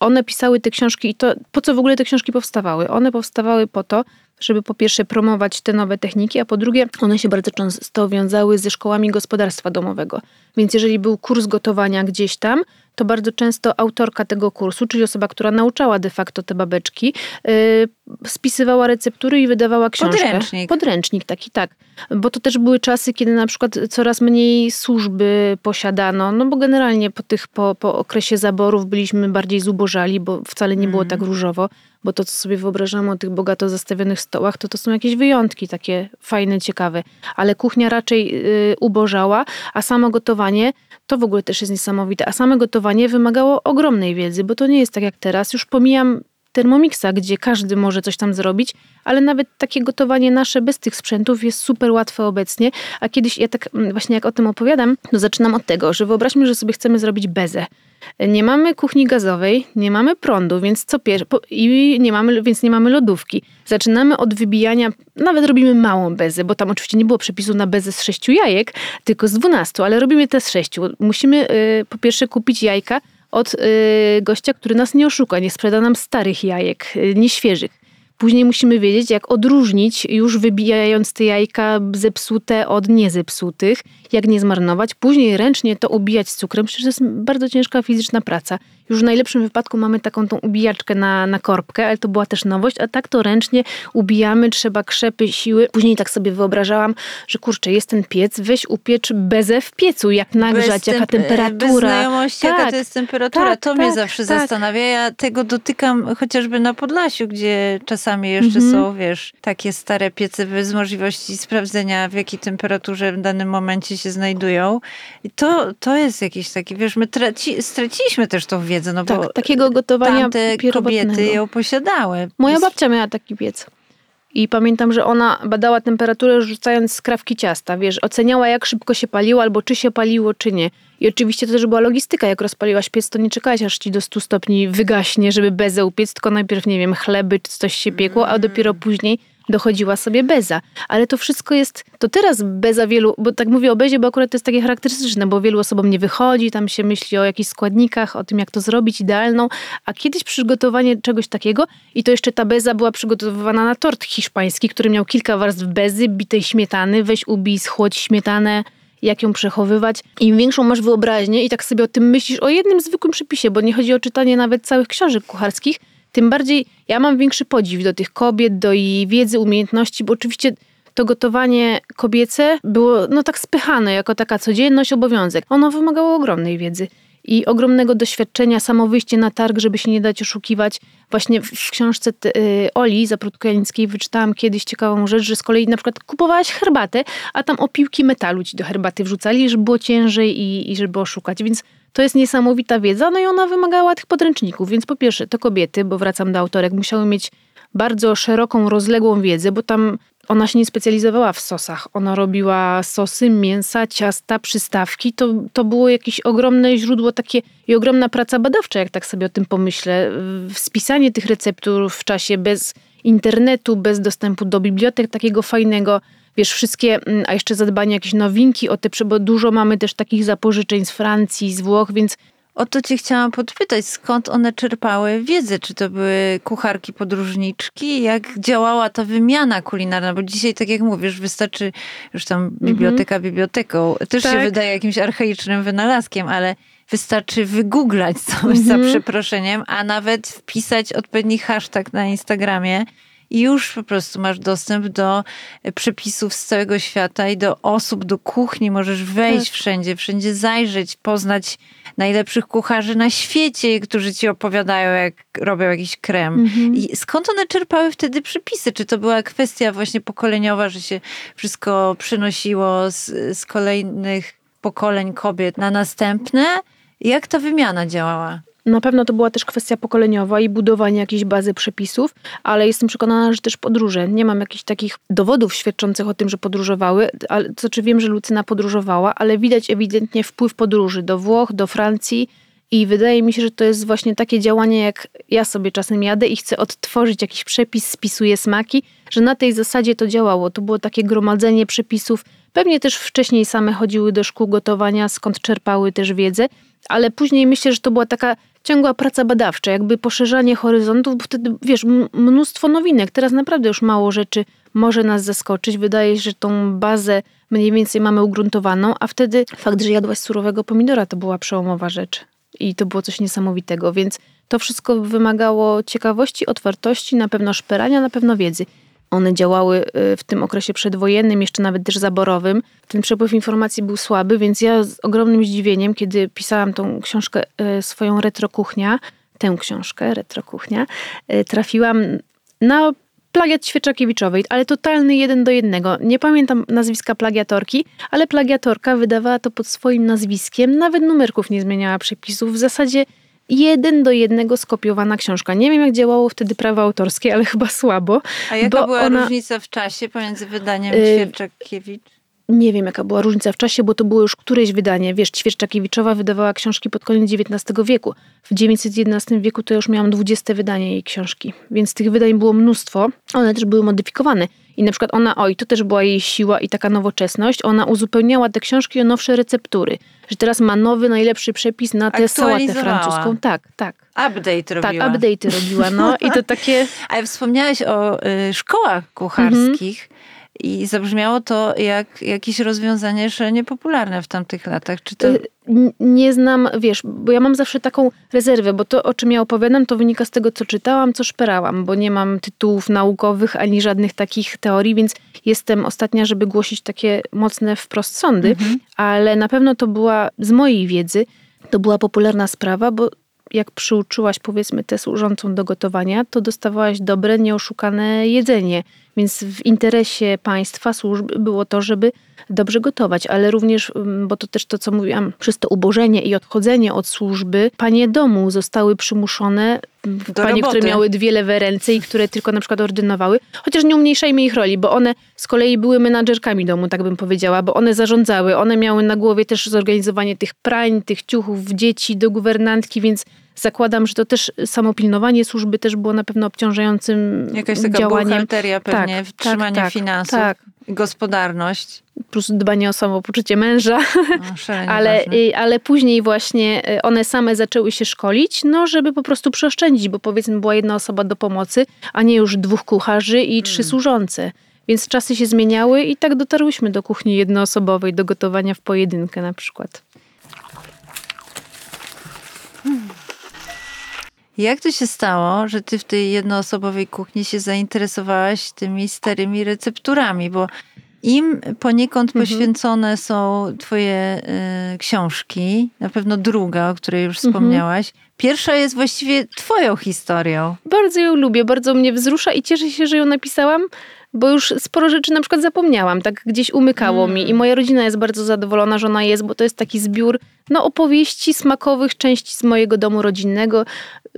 one pisały te książki i to, po co w ogóle te książki powstawały? One powstawały po to, żeby po pierwsze promować te nowe techniki, a po drugie one się bardzo często wiązały ze szkołami gospodarstwa domowego. Więc jeżeli był kurs gotowania gdzieś tam, to bardzo często autorka tego kursu, czyli osoba, która nauczała de facto te babeczki, yy, spisywała receptury i wydawała książkę. Podręcznik. Podręcznik, taki, tak. Bo to też były czasy, kiedy na przykład coraz mniej służby posiadano, no bo generalnie po tych, po, po okresie zaborów byliśmy bardziej zubożali, bo wcale nie było mm. tak różowo, bo to, co sobie wyobrażamy o tych bogato zastawionych stołach, to to są jakieś wyjątki takie fajne, ciekawe. Ale kuchnia raczej yy, ubożała, a samo gotowanie, to w ogóle też jest niesamowite, a samo gotowanie wymagało ogromnej wiedzy, bo to nie jest tak jak teraz. Już pomijam Thermomixa, gdzie każdy może coś tam zrobić, ale nawet takie gotowanie nasze bez tych sprzętów jest super łatwe obecnie. A kiedyś, ja tak właśnie jak o tym opowiadam, to zaczynam od tego, że wyobraźmy, że sobie chcemy zrobić bezę. Nie mamy kuchni gazowej, nie mamy prądu, więc co pier... i nie mamy, więc nie mamy lodówki. Zaczynamy od wybijania, nawet robimy małą bezę, bo tam oczywiście nie było przepisu na bezę z sześciu jajek, tylko z dwunastu, ale robimy te z sześciu. Musimy yy, po pierwsze kupić jajka od yy, gościa, który nas nie oszuka, nie sprzeda nam starych jajek, yy, nieświeżych. Później musimy wiedzieć, jak odróżnić, już wybijając te jajka zepsute od niezepsutych, jak nie zmarnować. Później ręcznie to ubijać z cukrem, przecież to jest bardzo ciężka fizyczna praca. Już w najlepszym wypadku mamy taką tą ubijaczkę na, na korbkę, ale to była też nowość, a tak to ręcznie ubijamy, trzeba krzepy, siły. Później tak sobie wyobrażałam, że kurczę, jest ten piec, weź upiecz bezę w piecu, jak nagrzać, jaka temperatura. Bez znajomości, tak, jaka to jest temperatura. Tak, to tak, mnie zawsze tak. zastanawia. Ja tego dotykam chociażby na Podlasiu, gdzie czasami jeszcze mhm. są, wiesz, takie stare piece bez możliwości sprawdzenia, w jakiej temperaturze w danym momencie się znajdują. I to, to jest jakiś taki, wiesz, my traci, straciliśmy też tą wiedzę. No tak, bo takiego gotowania te kobiety ją posiadały. Moja babcia miała taki piec. I pamiętam, że ona badała temperaturę rzucając skrawki ciasta, wiesz, oceniała jak szybko się paliło, albo czy się paliło, czy nie. I oczywiście to też była logistyka, jak rozpaliłaś piec, to nie czekałaś, aż ci do stu stopni wygaśnie, żeby bezę upiec, tylko najpierw, nie wiem, chleby, czy coś się piekło, a dopiero później dochodziła sobie beza. Ale to wszystko jest, to teraz beza wielu, bo tak mówię o bezie, bo akurat to jest takie charakterystyczne, bo wielu osobom nie wychodzi, tam się myśli o jakichś składnikach, o tym jak to zrobić idealną, a kiedyś przygotowanie czegoś takiego i to jeszcze ta beza była przygotowywana na tort hiszpański, który miał kilka warstw bezy, bitej śmietany, weź ubij, schłodź śmietanę, jak ją przechowywać. Im większą masz wyobraźnię i tak sobie o tym myślisz, o jednym zwykłym przepisie, bo nie chodzi o czytanie nawet całych książek kucharskich, tym bardziej ja mam większy podziw do tych kobiet, do jej wiedzy, umiejętności, bo oczywiście to gotowanie kobiece było no tak spychane jako taka codzienność, obowiązek. Ono wymagało ogromnej wiedzy i ogromnego doświadczenia, samo wyjście na targ, żeby się nie dać oszukiwać. Właśnie w książce t- Oli Zaprudko-Jalnickiej wyczytałam kiedyś ciekawą rzecz, że z kolei na przykład kupowałaś herbatę, a tam opiłki metalu ci do herbaty wrzucali, żeby było ciężej i, i żeby oszukać, więc to jest niesamowita wiedza, no i ona wymagała tych podręczników, więc po pierwsze to kobiety, bo wracam do autorek, musiały mieć bardzo szeroką, rozległą wiedzę, bo tam ona się nie specjalizowała w sosach. Ona robiła sosy, mięsa, ciasta, przystawki. To, to było jakieś ogromne źródło takie i ogromna praca badawcza, jak tak sobie o tym pomyślę. Spisanie tych receptur w czasie bez internetu, bez dostępu do bibliotek takiego fajnego, wiesz, wszystkie, a jeszcze zadbanie jakieś nowinki o te, bo dużo mamy też takich zapożyczeń z Francji, z Włoch, więc... O to cię chciałam podpytać, skąd one czerpały wiedzę? Czy to były kucharki, podróżniczki? Jak działała ta wymiana kulinarna? Bo dzisiaj, tak jak mówisz, wystarczy już tam biblioteka mm-hmm. biblioteką. Też tak. się wydaje jakimś archaicznym wynalazkiem, ale wystarczy wygooglać coś mm-hmm. za przeproszeniem, a nawet wpisać odpowiedni hashtag na Instagramie. I już po prostu masz dostęp do przepisów z całego świata i do osób, do kuchni. Możesz wejść tak. wszędzie, wszędzie zajrzeć, poznać najlepszych kucharzy na świecie, którzy ci opowiadają, jak robią jakiś krem. Mhm. I skąd one czerpały wtedy przepisy? Czy to była kwestia właśnie pokoleniowa, że się wszystko przynosiło z, z kolejnych pokoleń kobiet na następne? Jak ta wymiana działała? Na pewno to była też kwestia pokoleniowa i budowania jakiejś bazy przepisów, ale jestem przekonana, że też podróże. Nie mam jakichś takich dowodów świadczących o tym, że podróżowały, ale to czy wiem, że Lucyna podróżowała, ale widać ewidentnie wpływ podróży do Włoch, do Francji i wydaje mi się, że to jest właśnie takie działanie, jak ja sobie czasem jadę i chcę odtworzyć jakiś przepis, spisuję smaki, że na tej zasadzie to działało. To było takie gromadzenie przepisów. Pewnie też wcześniej same chodziły do szkół gotowania, skąd czerpały też wiedzę, ale później myślę, że to była taka ciągła praca badawcza, jakby poszerzanie horyzontów, bo wtedy, wiesz, mnóstwo nowinek. Teraz naprawdę już mało rzeczy może nas zaskoczyć. Wydaje się, że tą bazę mniej więcej mamy ugruntowaną, a wtedy fakt, że jadłaś surowego pomidora, to była przełomowa rzecz. I to było coś niesamowitego, więc to wszystko wymagało ciekawości, otwartości, na pewno szperania, na pewno wiedzy. One działały w tym okresie przedwojennym, jeszcze nawet też zaborowym. Ten przepływ informacji był słaby, więc ja z ogromnym zdziwieniem, kiedy pisałam tą książkę, swoją Retro Kuchnia, tę książkę, Retro Kuchnia, trafiłam na plagiat Ćwierczakiewiczowej, ale totalny jeden do jednego. Nie pamiętam nazwiska plagiatorki, ale plagiatorka wydawała to pod swoim nazwiskiem, nawet numerków nie zmieniała przepisów, w zasadzie jeden do jednego skopiowana książka. Nie wiem, jak działało wtedy prawo autorskie, ale chyba słabo. A jaka była ona... różnica w czasie pomiędzy wydaniem Ćwierczakiewicz? Nie wiem, jaka była różnica w czasie, bo to było już któreś wydanie. Wiesz, Ćwierczakiewiczowa wydawała książki pod koniec dziewiętnastego wieku. W dziewięćset jedenastym wieku to już miałam dwudzieste wydanie jej książki. Więc tych wydań było mnóstwo. One też były modyfikowane. I na przykład ona, oj, to też była jej siła i taka nowoczesność. Ona uzupełniała te książki o nowsze receptury. Że teraz ma nowy, najlepszy przepis na tę sałatę francuską. Tak, tak. Update robiła. Tak, update robiła, no. I to takie... Ale wspomniałaś o y, szkołach kucharskich. Mhm. I zabrzmiało to jak jakieś rozwiązanie szalenie popularne w tamtych latach. Czy to... Nie znam, wiesz, bo ja mam zawsze taką rezerwę, bo to, o czym ja opowiadam, to wynika z tego, co czytałam, co szperałam, bo nie mam tytułów naukowych ani żadnych takich teorii, więc jestem ostatnia, żeby głosić takie mocne wprost sądy, mhm. ale na pewno to była, z mojej wiedzy, to była popularna sprawa, bo jak przyuczyłaś, powiedzmy, tę służącą do gotowania, to dostawałaś dobre, nieoszukane jedzenie. Więc w interesie państwa, służb było to, żeby dobrze gotować. Ale również, bo to też to, co mówiłam, przez to ubożenie i odchodzenie od służby, panie domu zostały przymuszone, do panie, roboty. Które miały dwie lewe ręce i które tylko na przykład ordynowały. Chociaż nie umniejszajmy ich roli, bo one z kolei były menadżerkami domu, tak bym powiedziała, bo one zarządzały. One miały na głowie też zorganizowanie tych prań, tych ciuchów, dzieci do guwernantki, więc... Zakładam, że to też samopilnowanie służby też było na pewno obciążającym jakaś taka działaniem. Buchalteria pewnie, tak, trzymanie tak, finansów, tak. Gospodarność. Plus dbanie o samopoczucie męża. No, ale, ale później właśnie one same zaczęły się szkolić, no żeby po prostu przeoszczędzić, bo powiedzmy była jedna osoba do pomocy, a nie już dwóch kucharzy i hmm. trzy służące. Więc czasy się zmieniały i tak dotarłyśmy do kuchni jednoosobowej, do gotowania w pojedynkę na przykład. Hmm. Jak to się stało, że ty w tej jednoosobowej kuchni się zainteresowałaś tymi starymi recepturami? Bo im poniekąd mhm. poświęcone są twoje y, książki, na pewno druga, o której już wspomniałaś. Mhm. Pierwsza jest właściwie twoją historią. Bardzo ją lubię, bardzo mnie wzrusza i cieszę się, że ją napisałam, bo już sporo rzeczy na przykład zapomniałam, tak gdzieś umykało mm. mi i moja rodzina jest bardzo zadowolona, że ona jest, bo to jest taki zbiór no, opowieści smakowych, części z mojego domu rodzinnego.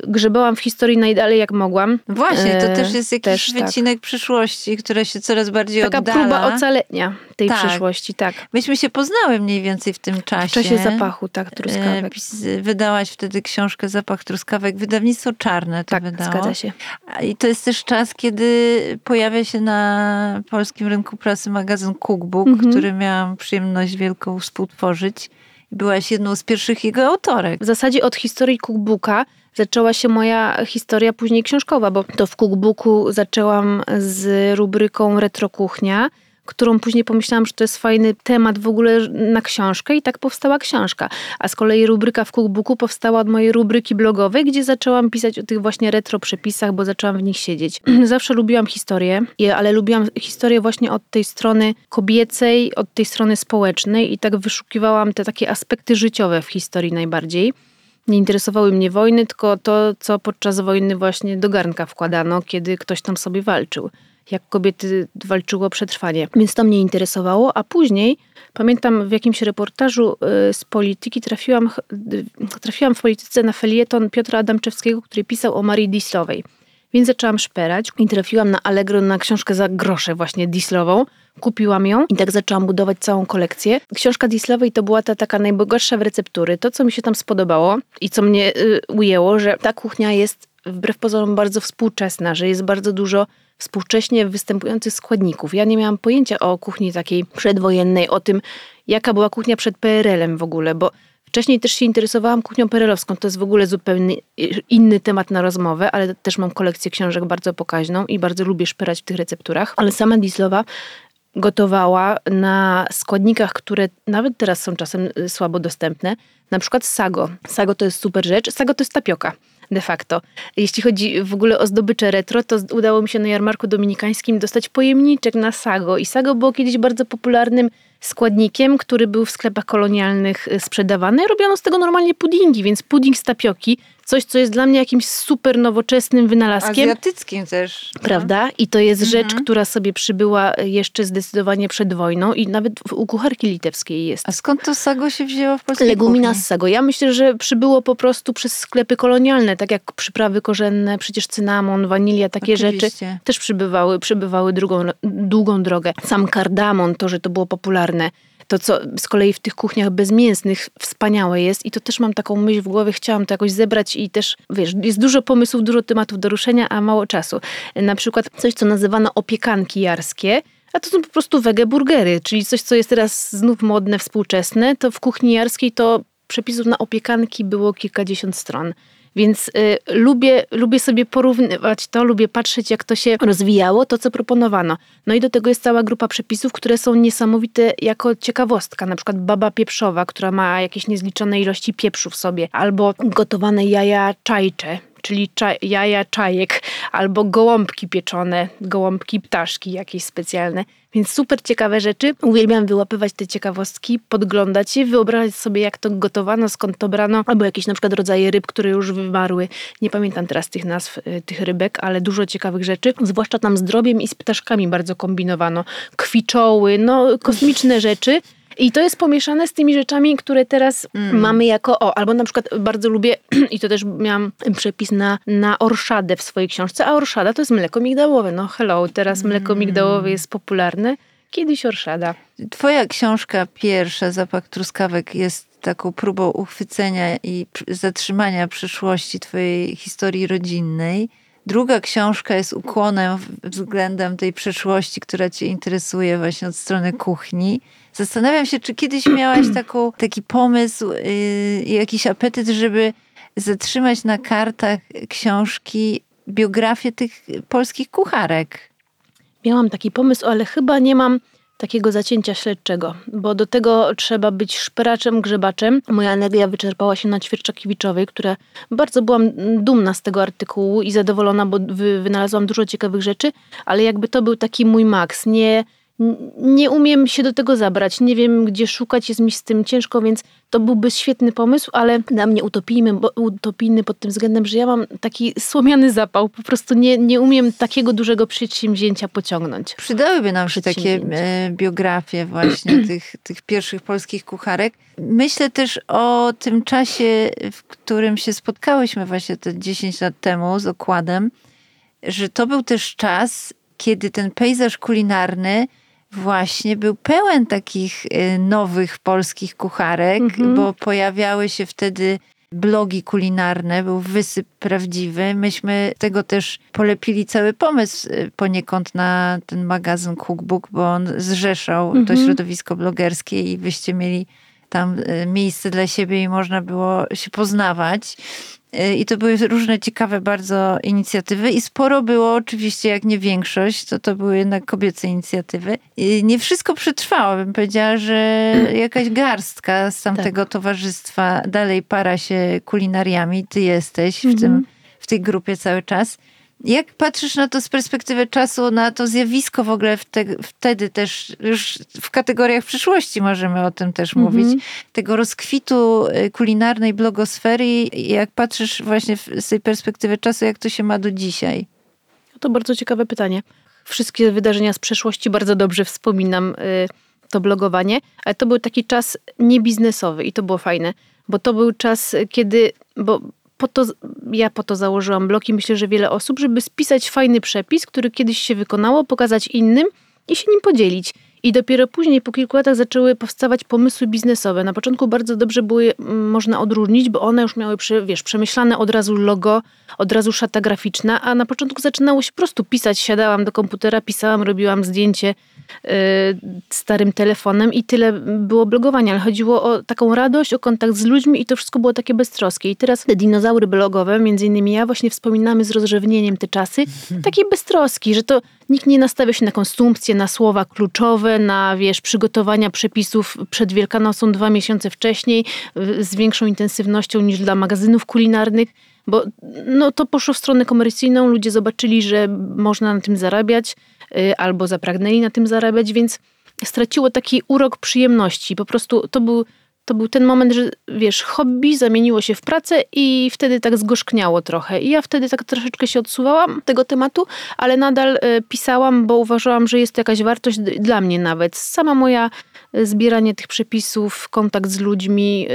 Grzebałam w historii najdalej jak mogłam. Właśnie, to też jest jakiś też, wycinek tak. przyszłości, która się coraz bardziej Taka oddala. Taka próba ocalenia tej tak. przyszłości, tak. Myśmy się poznały mniej więcej w tym czasie. W czasie zapachu, tak, truskawek. Wydałaś wtedy książkę Zapach Truskawek, wydawnictwo Czarne to tak, wydało. Tak, zgadza się. I to jest też czas, kiedy pojawia się na na polskim rynku prasy magazyn Cookbook, mhm. który miałam przyjemność wielką współtworzyć. Byłaś jedną z pierwszych jego autorek. W zasadzie od historii Cookbooka zaczęła się moja historia później książkowa, bo to w Cookbooku zaczęłam z rubryką Retro Kuchnia, którą później pomyślałam, że to jest fajny temat w ogóle na książkę i tak powstała książka. A z kolei rubryka w Cookbooku powstała od mojej rubryki blogowej, gdzie zaczęłam pisać o tych właśnie retro przepisach, bo zaczęłam w nich siedzieć. Zawsze lubiłam historię, ale lubiłam historię właśnie od tej strony kobiecej, od tej strony społecznej i tak wyszukiwałam te takie aspekty życiowe w historii najbardziej. Nie interesowały mnie wojny, tylko to, co podczas wojny właśnie do garnka wkładano, kiedy ktoś tam sobie walczył. Jak kobiety walczyły o przetrwanie. Więc to mnie interesowało, a później pamiętam w jakimś reportażu z polityki trafiłam, trafiłam w polityce na felieton Piotra Adamczewskiego, który pisał o Marii Disslowej. Więc zaczęłam szperać i trafiłam na Allegro na książkę za grosze właśnie Disslową. Kupiłam ją i tak zaczęłam budować całą kolekcję. Książka Disslowej to była ta taka najbogatsza w receptury. To, co mi się tam spodobało i co mnie yy, ujęło, że ta kuchnia jest wbrew pozorom bardzo współczesna, że jest bardzo dużo współcześnie występujących składników. Ja nie miałam pojęcia o kuchni takiej przedwojennej, o tym, jaka była kuchnia przed P R L-em w ogóle, bo wcześniej też się interesowałam kuchnią P R L-owską. To jest w ogóle zupełnie inny temat na rozmowę, ale też mam kolekcję książek bardzo pokaźną i bardzo lubię szperać w tych recepturach. Ale sama Disslowa gotowała na składnikach, które nawet teraz są czasem słabo dostępne. Na przykład sago. Sago to jest super rzecz. Sago to jest tapioka. De facto. Jeśli chodzi w ogóle o zdobycze retro, to udało mi się na Jarmarku Dominikańskim dostać pojemniczek na sago. I sago było kiedyś bardzo popularnym składnikiem, który był w sklepach kolonialnych sprzedawany. Robiono z tego normalnie puddingi, więc pudding z tapioki coś, co jest dla mnie jakimś super nowoczesnym wynalazkiem. Azjatyckim też. Prawda? I to jest mhm. rzecz, która sobie przybyła jeszcze zdecydowanie przed wojną i nawet u kucharki litewskiej jest. A skąd to sago się wzięło w polskiej Legumina kuchni? Z sago. Ja myślę, że przybyło po prostu przez sklepy kolonialne, tak jak przyprawy korzenne, przecież cynamon, wanilia, takie Oczywiście. rzeczy też przybywały, przybywały drugą, długą drogę. Sam kardamon, to, że to było popularne. To, co z kolei w tych kuchniach bezmięsnych wspaniałe jest i to też mam taką myśl w głowie, chciałam to jakoś zebrać i też, wiesz, jest dużo pomysłów, dużo tematów do ruszenia, a mało czasu. Na przykład coś, co nazywano opiekanki jarskie, a to są po prostu wege burgery, czyli coś, co jest teraz znów modne, współczesne, to w kuchni jarskiej to przepisów na opiekanki było kilkadziesiąt stron. Więc y, lubię, lubię sobie porównywać to, lubię patrzeć, jak to się rozwijało, to co proponowano. No i do tego jest cała grupa przepisów, które są niesamowite jako ciekawostka. Na przykład baba pieprzowa, która ma jakieś niezliczone ilości pieprzu w sobie. Albo gotowane jaja czajcze, czyli czaj, jaja czajek. Albo gołąbki pieczone, gołąbki ptaszki jakieś specjalne. Więc super ciekawe rzeczy. Uwielbiam wyłapywać te ciekawostki, podglądać je, wyobrażać sobie, jak to gotowano, skąd to brano, albo jakieś na przykład rodzaje ryb, które już wymarły. Nie pamiętam teraz tych nazw, tych rybek, ale dużo ciekawych rzeczy. Zwłaszcza tam z drobiem i z ptaszkami bardzo kombinowano. Kwiczoły, no kosmiczne rzeczy. I to jest pomieszane z tymi rzeczami, które teraz mm. mamy jako o. Albo na przykład bardzo lubię, i to też miałam przepis na, na orszadę w swojej książce, a orszada to jest mleko migdałowe. No hello, teraz mleko mm. migdałowe jest popularne. Kiedyś orszada. Twoja książka pierwsza, Zapach Truskawek, jest taką próbą uchwycenia i zatrzymania przyszłości twojej historii rodzinnej. Druga książka jest ukłonem względem tej przeszłości, która cię interesuje właśnie od strony kuchni. Zastanawiam się, czy kiedyś miałaś taką, taki pomysł i yy, jakiś apetyt, żeby zatrzymać na kartach książki biografię tych polskich kucharek. Miałam taki pomysł, ale chyba nie mam takiego zacięcia śledczego, bo do tego trzeba być szperaczem, grzebaczem. Moja energia wyczerpała się na Ćwierczakiewiczowej, która bardzo byłam dumna z tego artykułu i zadowolona, bo wy, wynalazłam dużo ciekawych rzeczy, ale jakby to był taki mój maks. Nie, nie umiem się do tego zabrać, nie wiem gdzie szukać, jest mi z tym ciężko, więc to byłby świetny pomysł, ale dla mnie utopijny, bo, utopijny pod tym względem, że ja mam taki słomiany zapał. Po prostu nie, nie umiem takiego dużego przedsięwzięcia pociągnąć. Przydałyby nam się takie biografie właśnie tych, tych pierwszych polskich kucharek. Myślę też o tym czasie, w którym się spotkałyśmy właśnie te dziesięć lat temu z okładem, że to był też czas, kiedy ten pejzaż kulinarny właśnie był pełen takich nowych polskich kucharek, mm-hmm. bo pojawiały się wtedy blogi kulinarne, był wysyp prawdziwy. Myśmy tego też polepili cały pomysł poniekąd na ten magazyn Cookbook, bo on zrzeszał mm-hmm. to środowisko blogerskie i wyście mieli tam miejsce dla siebie i można było się poznawać. I to były różne ciekawe bardzo inicjatywy i sporo było oczywiście, jak nie większość, to to były jednak kobiece inicjatywy. I nie wszystko przetrwało, bym powiedziała, że jakaś garstka z tamtego tak. towarzystwa dalej para się kulinariami. Ty jesteś mhm. w tym, w tej grupie cały czas. Jak patrzysz na to z perspektywy czasu, na to zjawisko w ogóle te, wtedy też, już w kategoriach przyszłości możemy o tym też mm-hmm. mówić, tego rozkwitu kulinarnej blogosfery, jak patrzysz właśnie z tej perspektywy czasu, jak to się ma do dzisiaj? To bardzo ciekawe pytanie. Wszystkie wydarzenia z przeszłości bardzo dobrze wspominam, to blogowanie, ale to był taki czas niebiznesowy i to było fajne, bo to był czas, kiedy... bo Po to, ja po to założyłam blog i myślę, że wiele osób, żeby spisać fajny przepis, który kiedyś się wykonało, pokazać innym i się nim podzielić. I dopiero później, po kilku latach, zaczęły powstawać pomysły biznesowe. Na początku bardzo dobrze były można odróżnić, bo one już miały, wiesz, przemyślane od razu logo, od razu szata graficzna, a na początku zaczynało się po prostu pisać. Siadałam do komputera, pisałam, robiłam zdjęcie yy, starym telefonem i tyle było blogowania. Ale chodziło o taką radość, o kontakt z ludźmi i to wszystko było takie beztroskie. I teraz te dinozaury blogowe, między innymi ja, właśnie wspominamy z rozrzewnieniem te czasy, takiej beztroski, że to nikt nie nastawia się na konsumpcję, na słowa kluczowe, na, wiesz, przygotowania przepisów przed Wielkanocą dwa miesiące wcześniej z większą intensywnością niż dla magazynów kulinarnych, bo no, to poszło w stronę komercyjną, ludzie zobaczyli, że można na tym zarabiać albo zapragnęli na tym zarabiać, więc straciło taki urok przyjemności. Po prostu to był to był ten moment, że wiesz, hobby zamieniło się w pracę i wtedy tak zgorzkniało trochę. I ja wtedy tak troszeczkę się odsuwałam tego tematu, ale nadal pisałam, bo uważałam, że jest to jakaś wartość dla mnie nawet. Sama moja zbieranie tych przepisów, kontakt z ludźmi,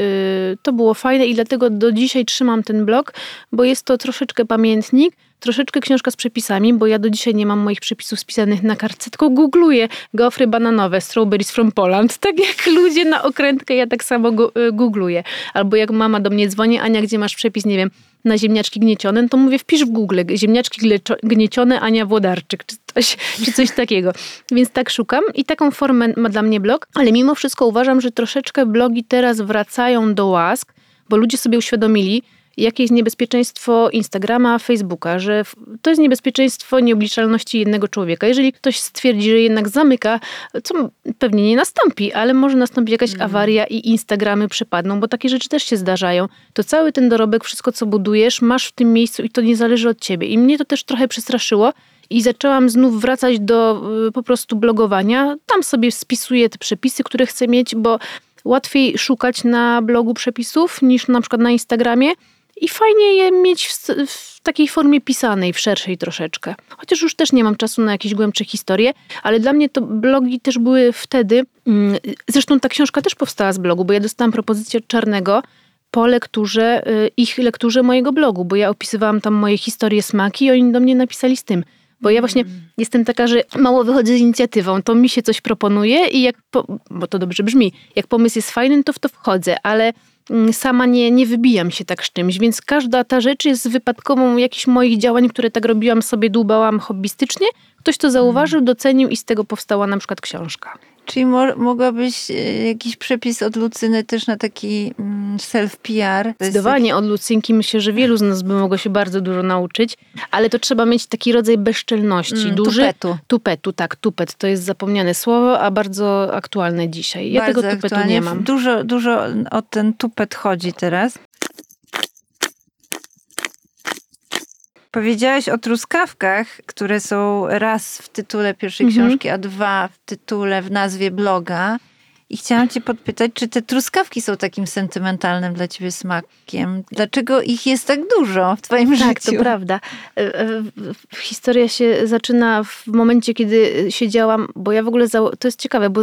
to było fajne i dlatego do dzisiaj trzymam ten blog, bo jest to troszeczkę pamiętnik, troszeczkę książka z przepisami, bo ja do dzisiaj nie mam moich przepisów spisanych na kartce, tylko googluję gofry bananowe, Strawberries From Poland. Tak jak ludzie na okrętkę, ja tak samo googluję. Albo jak mama do mnie dzwoni, Ania, gdzie masz przepis, nie wiem, na ziemniaczki gniecione, to mówię, wpisz w Google ziemniaczki gniecione Ania Włodarczyk, czy coś, czy coś takiego. Więc tak szukam i taką formę ma dla mnie blog, ale mimo wszystko uważam, że troszeczkę blogi teraz wracają do łask, bo ludzie sobie uświadomili, jakie jest niebezpieczeństwo Instagrama, Facebooka, że to jest niebezpieczeństwo nieobliczalności jednego człowieka. Jeżeli ktoś stwierdzi, że jednak zamyka, co pewnie nie nastąpi, ale może nastąpić jakaś mm. awaria i Instagramy przepadną, bo takie rzeczy też się zdarzają. To cały ten dorobek, wszystko co budujesz, masz w tym miejscu i to nie zależy od ciebie. I mnie to też trochę przestraszyło i zaczęłam znów wracać do po prostu blogowania. Tam sobie spisuję te przepisy, które chcę mieć, bo łatwiej szukać na blogu przepisów niż na przykład na Instagramie. I fajnie je mieć w, w takiej formie pisanej, w szerszej troszeczkę. Chociaż już też nie mam czasu na jakieś głębsze historie, ale dla mnie to blogi też były wtedy... Zresztą ta książka też powstała z blogu, bo ja dostałam propozycję od Czarnego po lekturze, ich lekturze mojego blogu, bo ja opisywałam tam moje historie, smaki i oni do mnie napisali z tym. Bo ja właśnie mm. jestem taka, że mało wychodzę z inicjatywą, to mi się coś proponuje i jak... Po, bo to dobrze brzmi. Jak pomysł jest fajny, to w to wchodzę, ale... Sama nie, nie wybijam się tak z czymś, więc każda ta rzecz jest wypadkową jakichś moich działań, które tak robiłam sobie, dłubałam hobbystycznie. Ktoś to zauważył, docenił i z tego powstała na przykład książka. Czyli mo- mogłabyś jakiś przepis od Lucyny też na taki self-P R? Zdecydowanie od Lucynki. Myślę, że wielu z nas by mogło się bardzo dużo nauczyć, ale to trzeba mieć taki rodzaj bezczelności. Mm, duży, tupetu. Tupetu, tak. Tupet to jest zapomniane słowo, a bardzo aktualne dzisiaj. Ja bardzo tego tupetu aktualnie. Nie mam. Dużo, dużo o ten tupet chodzi teraz. Powiedziałaś o truskawkach, które są raz w tytule pierwszej mhm. książki, a dwa w tytule, w nazwie bloga. I chciałam cię podpytać, czy te truskawki są takim sentymentalnym dla ciebie smakiem? Dlaczego ich jest tak dużo w twoim tak, życiu? Tak, to prawda. Historia się zaczyna w momencie, kiedy siedziałam, bo ja w ogóle, za... to jest ciekawe, bo...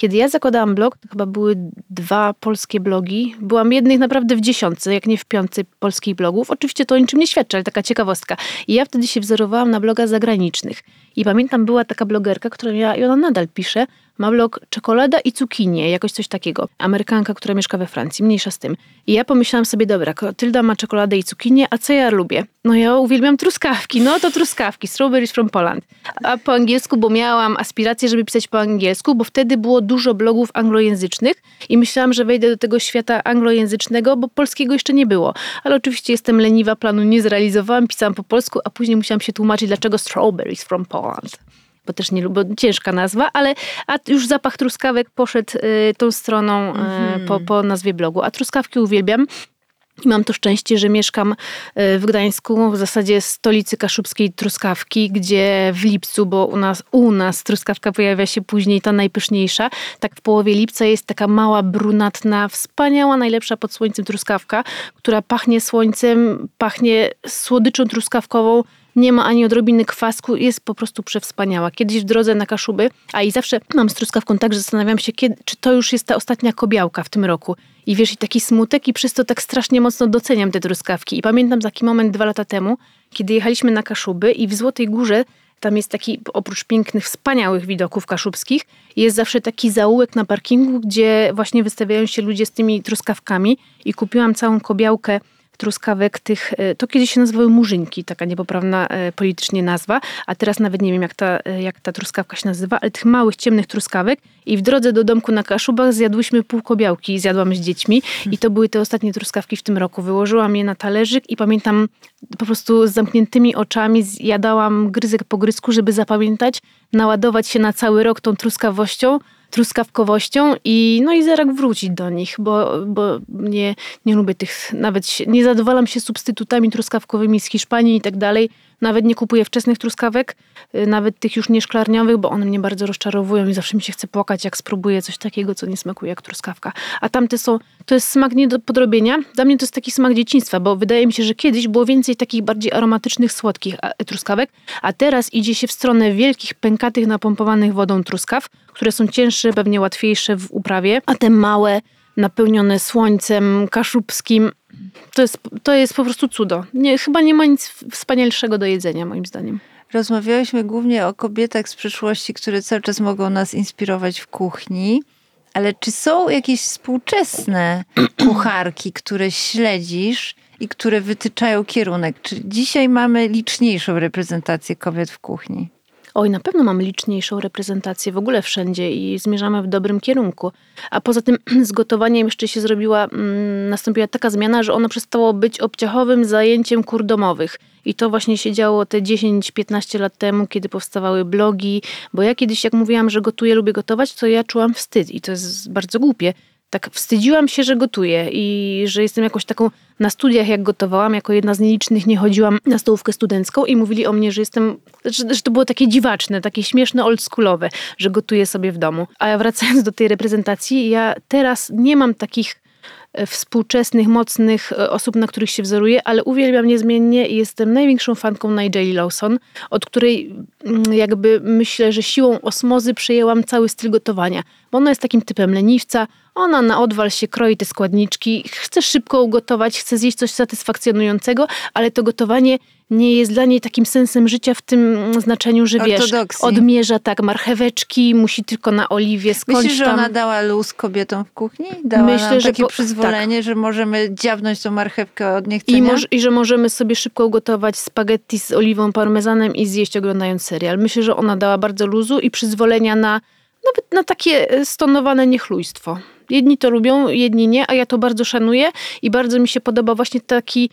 Kiedy ja zakładałam blog, to chyba były dwa polskie blogi. Byłam jednych naprawdę w dziesiątce, jak nie w piątce polskich blogów. Oczywiście to o niczym nie świadczy, ale taka ciekawostka. I ja wtedy się wzorowałam na blogach zagranicznych. I pamiętam, była taka blogerka, która miała, i ona nadal pisze, ma blog Czekolada i Cukinie, jakoś coś takiego. Amerykanka, która mieszka we Francji, mniejsza z tym. I ja pomyślałam sobie, dobra, Tylda ma czekoladę i cukinię, a co ja lubię? No ja uwielbiam truskawki, no to truskawki, Strawberries From Poland. A po angielsku, bo miałam aspiracje, żeby pisać po angielsku, bo wtedy było dużo blogów anglojęzycznych i myślałam, że wejdę do tego świata anglojęzycznego, bo polskiego jeszcze nie było. Ale oczywiście jestem leniwa, planu nie zrealizowałam, pisałam po polsku, a później musiałam się tłumaczyć, dlaczego Strawberries From Poland. Bo też nie lubię, ciężka nazwa, ale a już zapach truskawek poszedł y, tą stroną y, mm. po, po nazwie blogu. A truskawki uwielbiam. I mam to szczęście, że mieszkam w Gdańsku, w zasadzie stolicy kaszubskiej truskawki, gdzie w lipcu, bo u nas, u nas truskawka pojawia się później, ta najpyszniejsza, tak w połowie lipca jest taka mała, brunatna, wspaniała, najlepsza pod słońcem truskawka, która pachnie słońcem, pachnie słodyczą truskawkową, nie ma ani odrobiny kwasku, jest po prostu przewspaniała. Kiedyś w drodze na Kaszuby, a i zawsze mam z truskawką tak, że zastanawiam się, kiedy, czy to już jest ta ostatnia kobiałka w tym roku. I wiesz, i taki smutek i przez to tak strasznie mocno doceniam te truskawki. I pamiętam taki moment dwa lata temu, kiedy jechaliśmy na Kaszuby i w Złotej Górze, tam jest taki, oprócz pięknych, wspaniałych widoków kaszubskich, jest zawsze taki zaułek na parkingu, gdzie właśnie wystawiają się ludzie z tymi truskawkami i kupiłam całą kobiałkę truskawek tych, to kiedyś się nazywały murzynki, taka niepoprawna politycznie nazwa, a teraz nawet nie wiem jak ta, jak ta truskawka się nazywa, ale tych małych, ciemnych truskawek i w drodze do domku na Kaszubach zjadłyśmy pół kobiałki, zjadłam z dziećmi i to były te ostatnie truskawki w tym roku. Wyłożyłam je na talerzyk i pamiętam po prostu z zamkniętymi oczami zjadałam gryzek po gryzku, żeby zapamiętać, naładować się na cały rok tą truskawością, truskawkowością i no i zaraz wrócić do nich, bo, bo nie, nie lubię tych, nawet się, nie zadowalam się substytutami truskawkowymi z Hiszpanii i tak dalej, Nawet nie kupuję wczesnych truskawek, nawet tych już nieszklarniowych, bo one mnie bardzo rozczarowują i zawsze mi się chce płakać, jak spróbuję coś takiego, co nie smakuje jak truskawka. A tamte są, to jest smak nie do podrobienia. Dla mnie to jest taki smak dzieciństwa, bo wydaje mi się, że kiedyś było więcej takich bardziej aromatycznych, słodkich truskawek, a teraz idzie się w stronę wielkich, pękatych, napompowanych wodą truskaw, które są cięższe, pewnie łatwiejsze w uprawie, a te małe, napełnione słońcem kaszubskim, to jest, to jest po prostu cudo. Nie, chyba nie ma nic wspanialszego do jedzenia, moim zdaniem. Rozmawiałyśmy głównie o kobietach z przyszłości, które cały czas mogą nas inspirować w kuchni, ale czy są jakieś współczesne kucharki, które śledzisz i które wytyczają kierunek? Czy dzisiaj mamy liczniejszą reprezentację kobiet w kuchni? Oj, na pewno mamy liczniejszą reprezentację w ogóle wszędzie i zmierzamy w dobrym kierunku. A poza tym z gotowaniem jeszcze się zrobiła, nastąpiła taka zmiana, że ono przestało być obciachowym zajęciem kur domowych. I to właśnie się działo te dziesięć piętnaście lat temu, kiedy powstawały blogi. Bo ja kiedyś, jak mówiłam, że gotuję, lubię gotować, to ja czułam wstyd i to jest bardzo głupie. Tak wstydziłam się, że gotuję i że jestem jakąś taką, na studiach jak gotowałam, jako jedna z nielicznych nie chodziłam na stołówkę studencką i mówili o mnie, że jestem, że, że to było takie dziwaczne, takie śmieszne, oldschoolowe, że gotuję sobie w domu. A ja wracając do tej reprezentacji, ja teraz nie mam takich współczesnych, mocnych osób, na których się wzoruję, ale uwielbiam niezmiennie i jestem największą fanką Nigelli Lawson, od której jakby myślę, że siłą osmozy przejęłam cały styl gotowania. Bo ona jest takim typem leniwca, ona na odwal się kroi te składniczki, chce szybko ugotować, chce zjeść coś satysfakcjonującego, ale to gotowanie nie jest dla niej takim sensem życia w tym znaczeniu, że wiesz, odmierza tak marcheweczki, musi tylko na oliwie skończyć. Myślisz, tam. Że ona dała luz kobietom w kuchni? Dała Myślę, nam że takie po... przyzwolenie, tak. Że możemy dziabnąć tą marchewkę od niechcenia? I, moż... I że możemy sobie szybko ugotować spaghetti z oliwą, parmezanem i zjeść oglądając serial. Myślę, że ona dała bardzo luzu i przyzwolenia na nawet na takie stonowane niechlujstwo. Jedni to lubią, jedni nie, a ja to bardzo szanuję i bardzo mi się podoba właśnie taki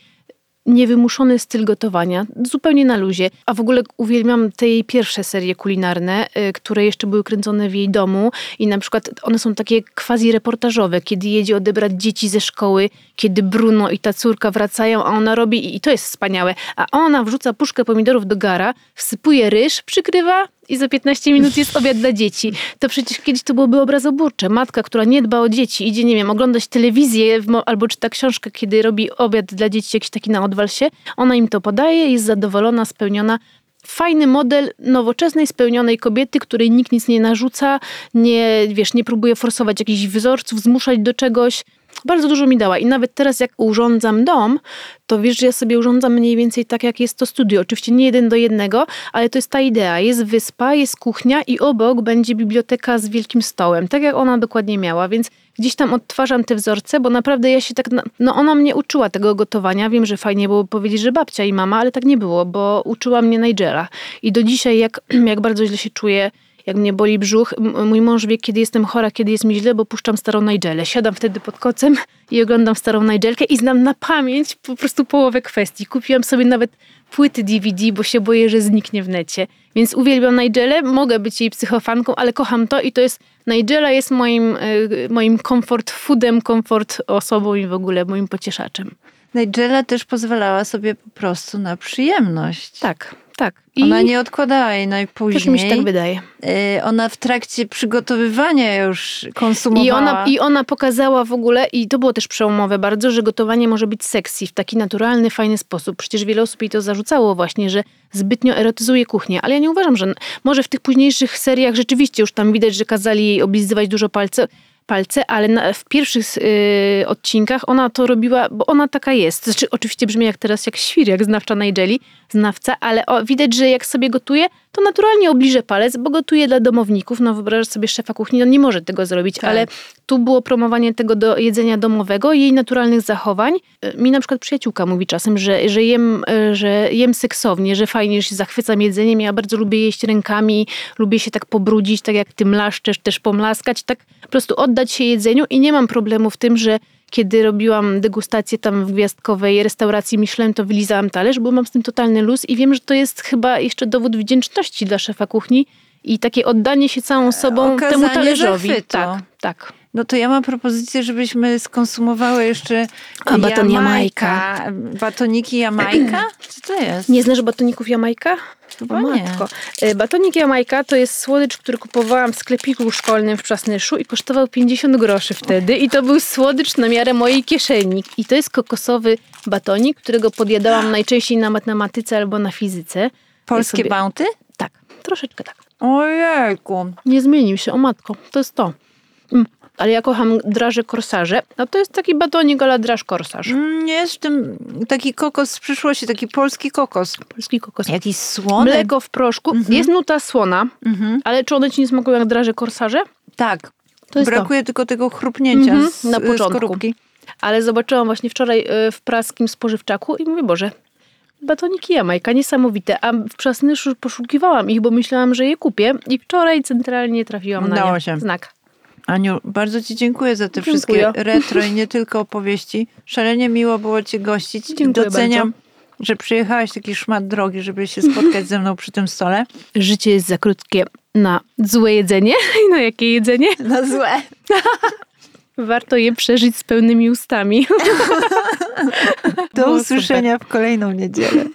niewymuszony styl gotowania, zupełnie na luzie. A w ogóle uwielbiam te jej pierwsze serie kulinarne, które jeszcze były kręcone w jej domu i na przykład one są takie quasi-reportażowe, kiedy jedzie odebrać dzieci ze szkoły, kiedy Bruno i ta córka wracają, a ona robi, i to jest wspaniałe, a ona wrzuca puszkę pomidorów do gara, wsypuje ryż, przykrywa i za piętnaście minut jest obiad dla dzieci. To przecież kiedyś to byłoby obrazoburcze. Matka, która nie dba o dzieci, idzie, nie wiem, oglądać telewizję albo czyta książkę, kiedy robi obiad dla dzieci jakiś taki na odwal się. Ona im to podaje, jest zadowolona, spełniona. Fajny model nowoczesnej, spełnionej kobiety, której nikt nic nie narzuca, nie, wiesz, nie próbuje forsować jakichś wzorców, zmuszać do czegoś. Bardzo dużo mi dała i nawet teraz jak urządzam dom, to wiesz, że ja sobie urządzam mniej więcej tak, jak jest to studio. Oczywiście nie jeden do jednego, ale to jest ta idea. Jest wyspa, jest kuchnia i obok będzie biblioteka z wielkim stołem, tak jak ona dokładnie miała, więc gdzieś tam odtwarzam te wzorce, bo naprawdę ja się tak... Na... No ona mnie uczyła tego gotowania. Wiem, że fajnie było powiedzieć, że babcia i mama, ale tak nie było, bo uczyła mnie Nigella. I do dzisiaj, jak, jak bardzo źle się czuję, jak mnie boli brzuch, mój mąż wie, kiedy jestem chora, kiedy jest mi źle, bo puszczam starą Nigellę. Siadam wtedy pod kocem i oglądam starą Nigellkę i znam na pamięć po prostu połowę kwestii. Kupiłam sobie nawet płyty D V D, bo się boję, że zniknie w necie. Więc uwielbiam Nigellę, mogę być jej psychofanką, ale kocham to i to jest... Nigella jest moim, moim comfort foodem, comfort osobą i w ogóle moim pocieszaczem. Nigella też pozwalała sobie po prostu na przyjemność. Tak. Tak. I ona nie odkładała jej najpóźniej. Też mi się tak wydaje. Yy, ona w trakcie przygotowywania już konsumowała. I ona, I ona pokazała w ogóle, i to było też przełomowe bardzo, że gotowanie może być sexy w taki naturalny, fajny sposób. Przecież wiele osób jej to zarzucało właśnie, że zbytnio erotyzuje kuchnię. Ale ja nie uważam, że może w tych późniejszych seriach rzeczywiście już tam widać, że kazali jej oblizywać dużo palce. palce, ale na, w pierwszych yy, odcinkach ona to robiła, bo ona taka jest. Znaczy, oczywiście brzmi jak teraz jak świr, jak znawcza Nigelli, znawca, ale o, widać, że jak sobie gotuje, to naturalnie obliże palec, bo gotuje dla domowników. No wyobrażasz sobie szefa kuchni, on no, nie może tego zrobić, tak. Ale tu było promowanie tego do jedzenia domowego, jej naturalnych zachowań. Mi na przykład przyjaciółka mówi czasem, że, że, jem, że jem seksownie, że fajnie, że się zachwycam jedzeniem. Ja bardzo lubię jeść rękami, lubię się tak pobrudzić, tak jak ty mlaszczesz, też pomlaskać, tak po prostu oddać się jedzeniu i nie mam problemu w tym, że kiedy robiłam degustację tam w gwiazdkowej restauracji Michelin, to wylizałam talerz, bo mam z tym totalny luz i wiem, że to jest chyba jeszcze dowód wdzięczności dla szefa kuchni i takie oddanie się całą sobą Okazanie temu talerzowi. Zachwytu. Tak, tak. no to ja mam propozycję, żebyśmy skonsumowały jeszcze A, baton Jamajka. Jamajka. Batoniki Jamajka? Co to jest? Nie znasz batoników Jamajka? Chyba nie. Matko. Batonik Jamajka to jest słodycz, który kupowałam w sklepiku szkolnym w Przasnyszu i kosztował pięćdziesiąt groszy wtedy i to był słodycz na miarę mojej kieszeni. I to jest kokosowy batonik, którego podjadałam najczęściej na matematyce albo na fizyce. Polskie sobie... bounty? Tak, troszeczkę tak. Ojejku. Nie zmienił się, o matko, to jest to. Mm. Ale ja kocham draże korsarze. No to jest taki batonik, ale draż korsarz. Jest w tym taki kokos z przyszłości, taki polski kokos. Polski kokos. Jakiś słony. Mleko w proszku. Mm-hmm. Jest nuta słona, mm-hmm. ale czy one ci nie smakują jak draże korsarze? Tak. To jest Brakuje to. tylko tego chrupnięcia mm-hmm. z, na początku. Skorupki. Ale zobaczyłam właśnie wczoraj w praskim spożywczaku i mówię, Boże, batoniki Jamajka, niesamowite. A w Przasnyszu poszukiwałam ich, bo myślałam, że je kupię i wczoraj centralnie trafiłam Udało na nie. Się. Znak. Aniu, bardzo Ci dziękuję za te dziękuję. wszystkie retro i nie tylko opowieści. Szalenie miło było Cię gościć. Dziękuję Doceniam, bardzo. że przyjechałaś taki szmat drogi, żeby się spotkać ze mną przy tym stole. Życie jest za krótkie na złe jedzenie. I na jakie jedzenie? Na złe. Warto je przeżyć z pełnymi ustami. Do usłyszenia w kolejną niedzielę.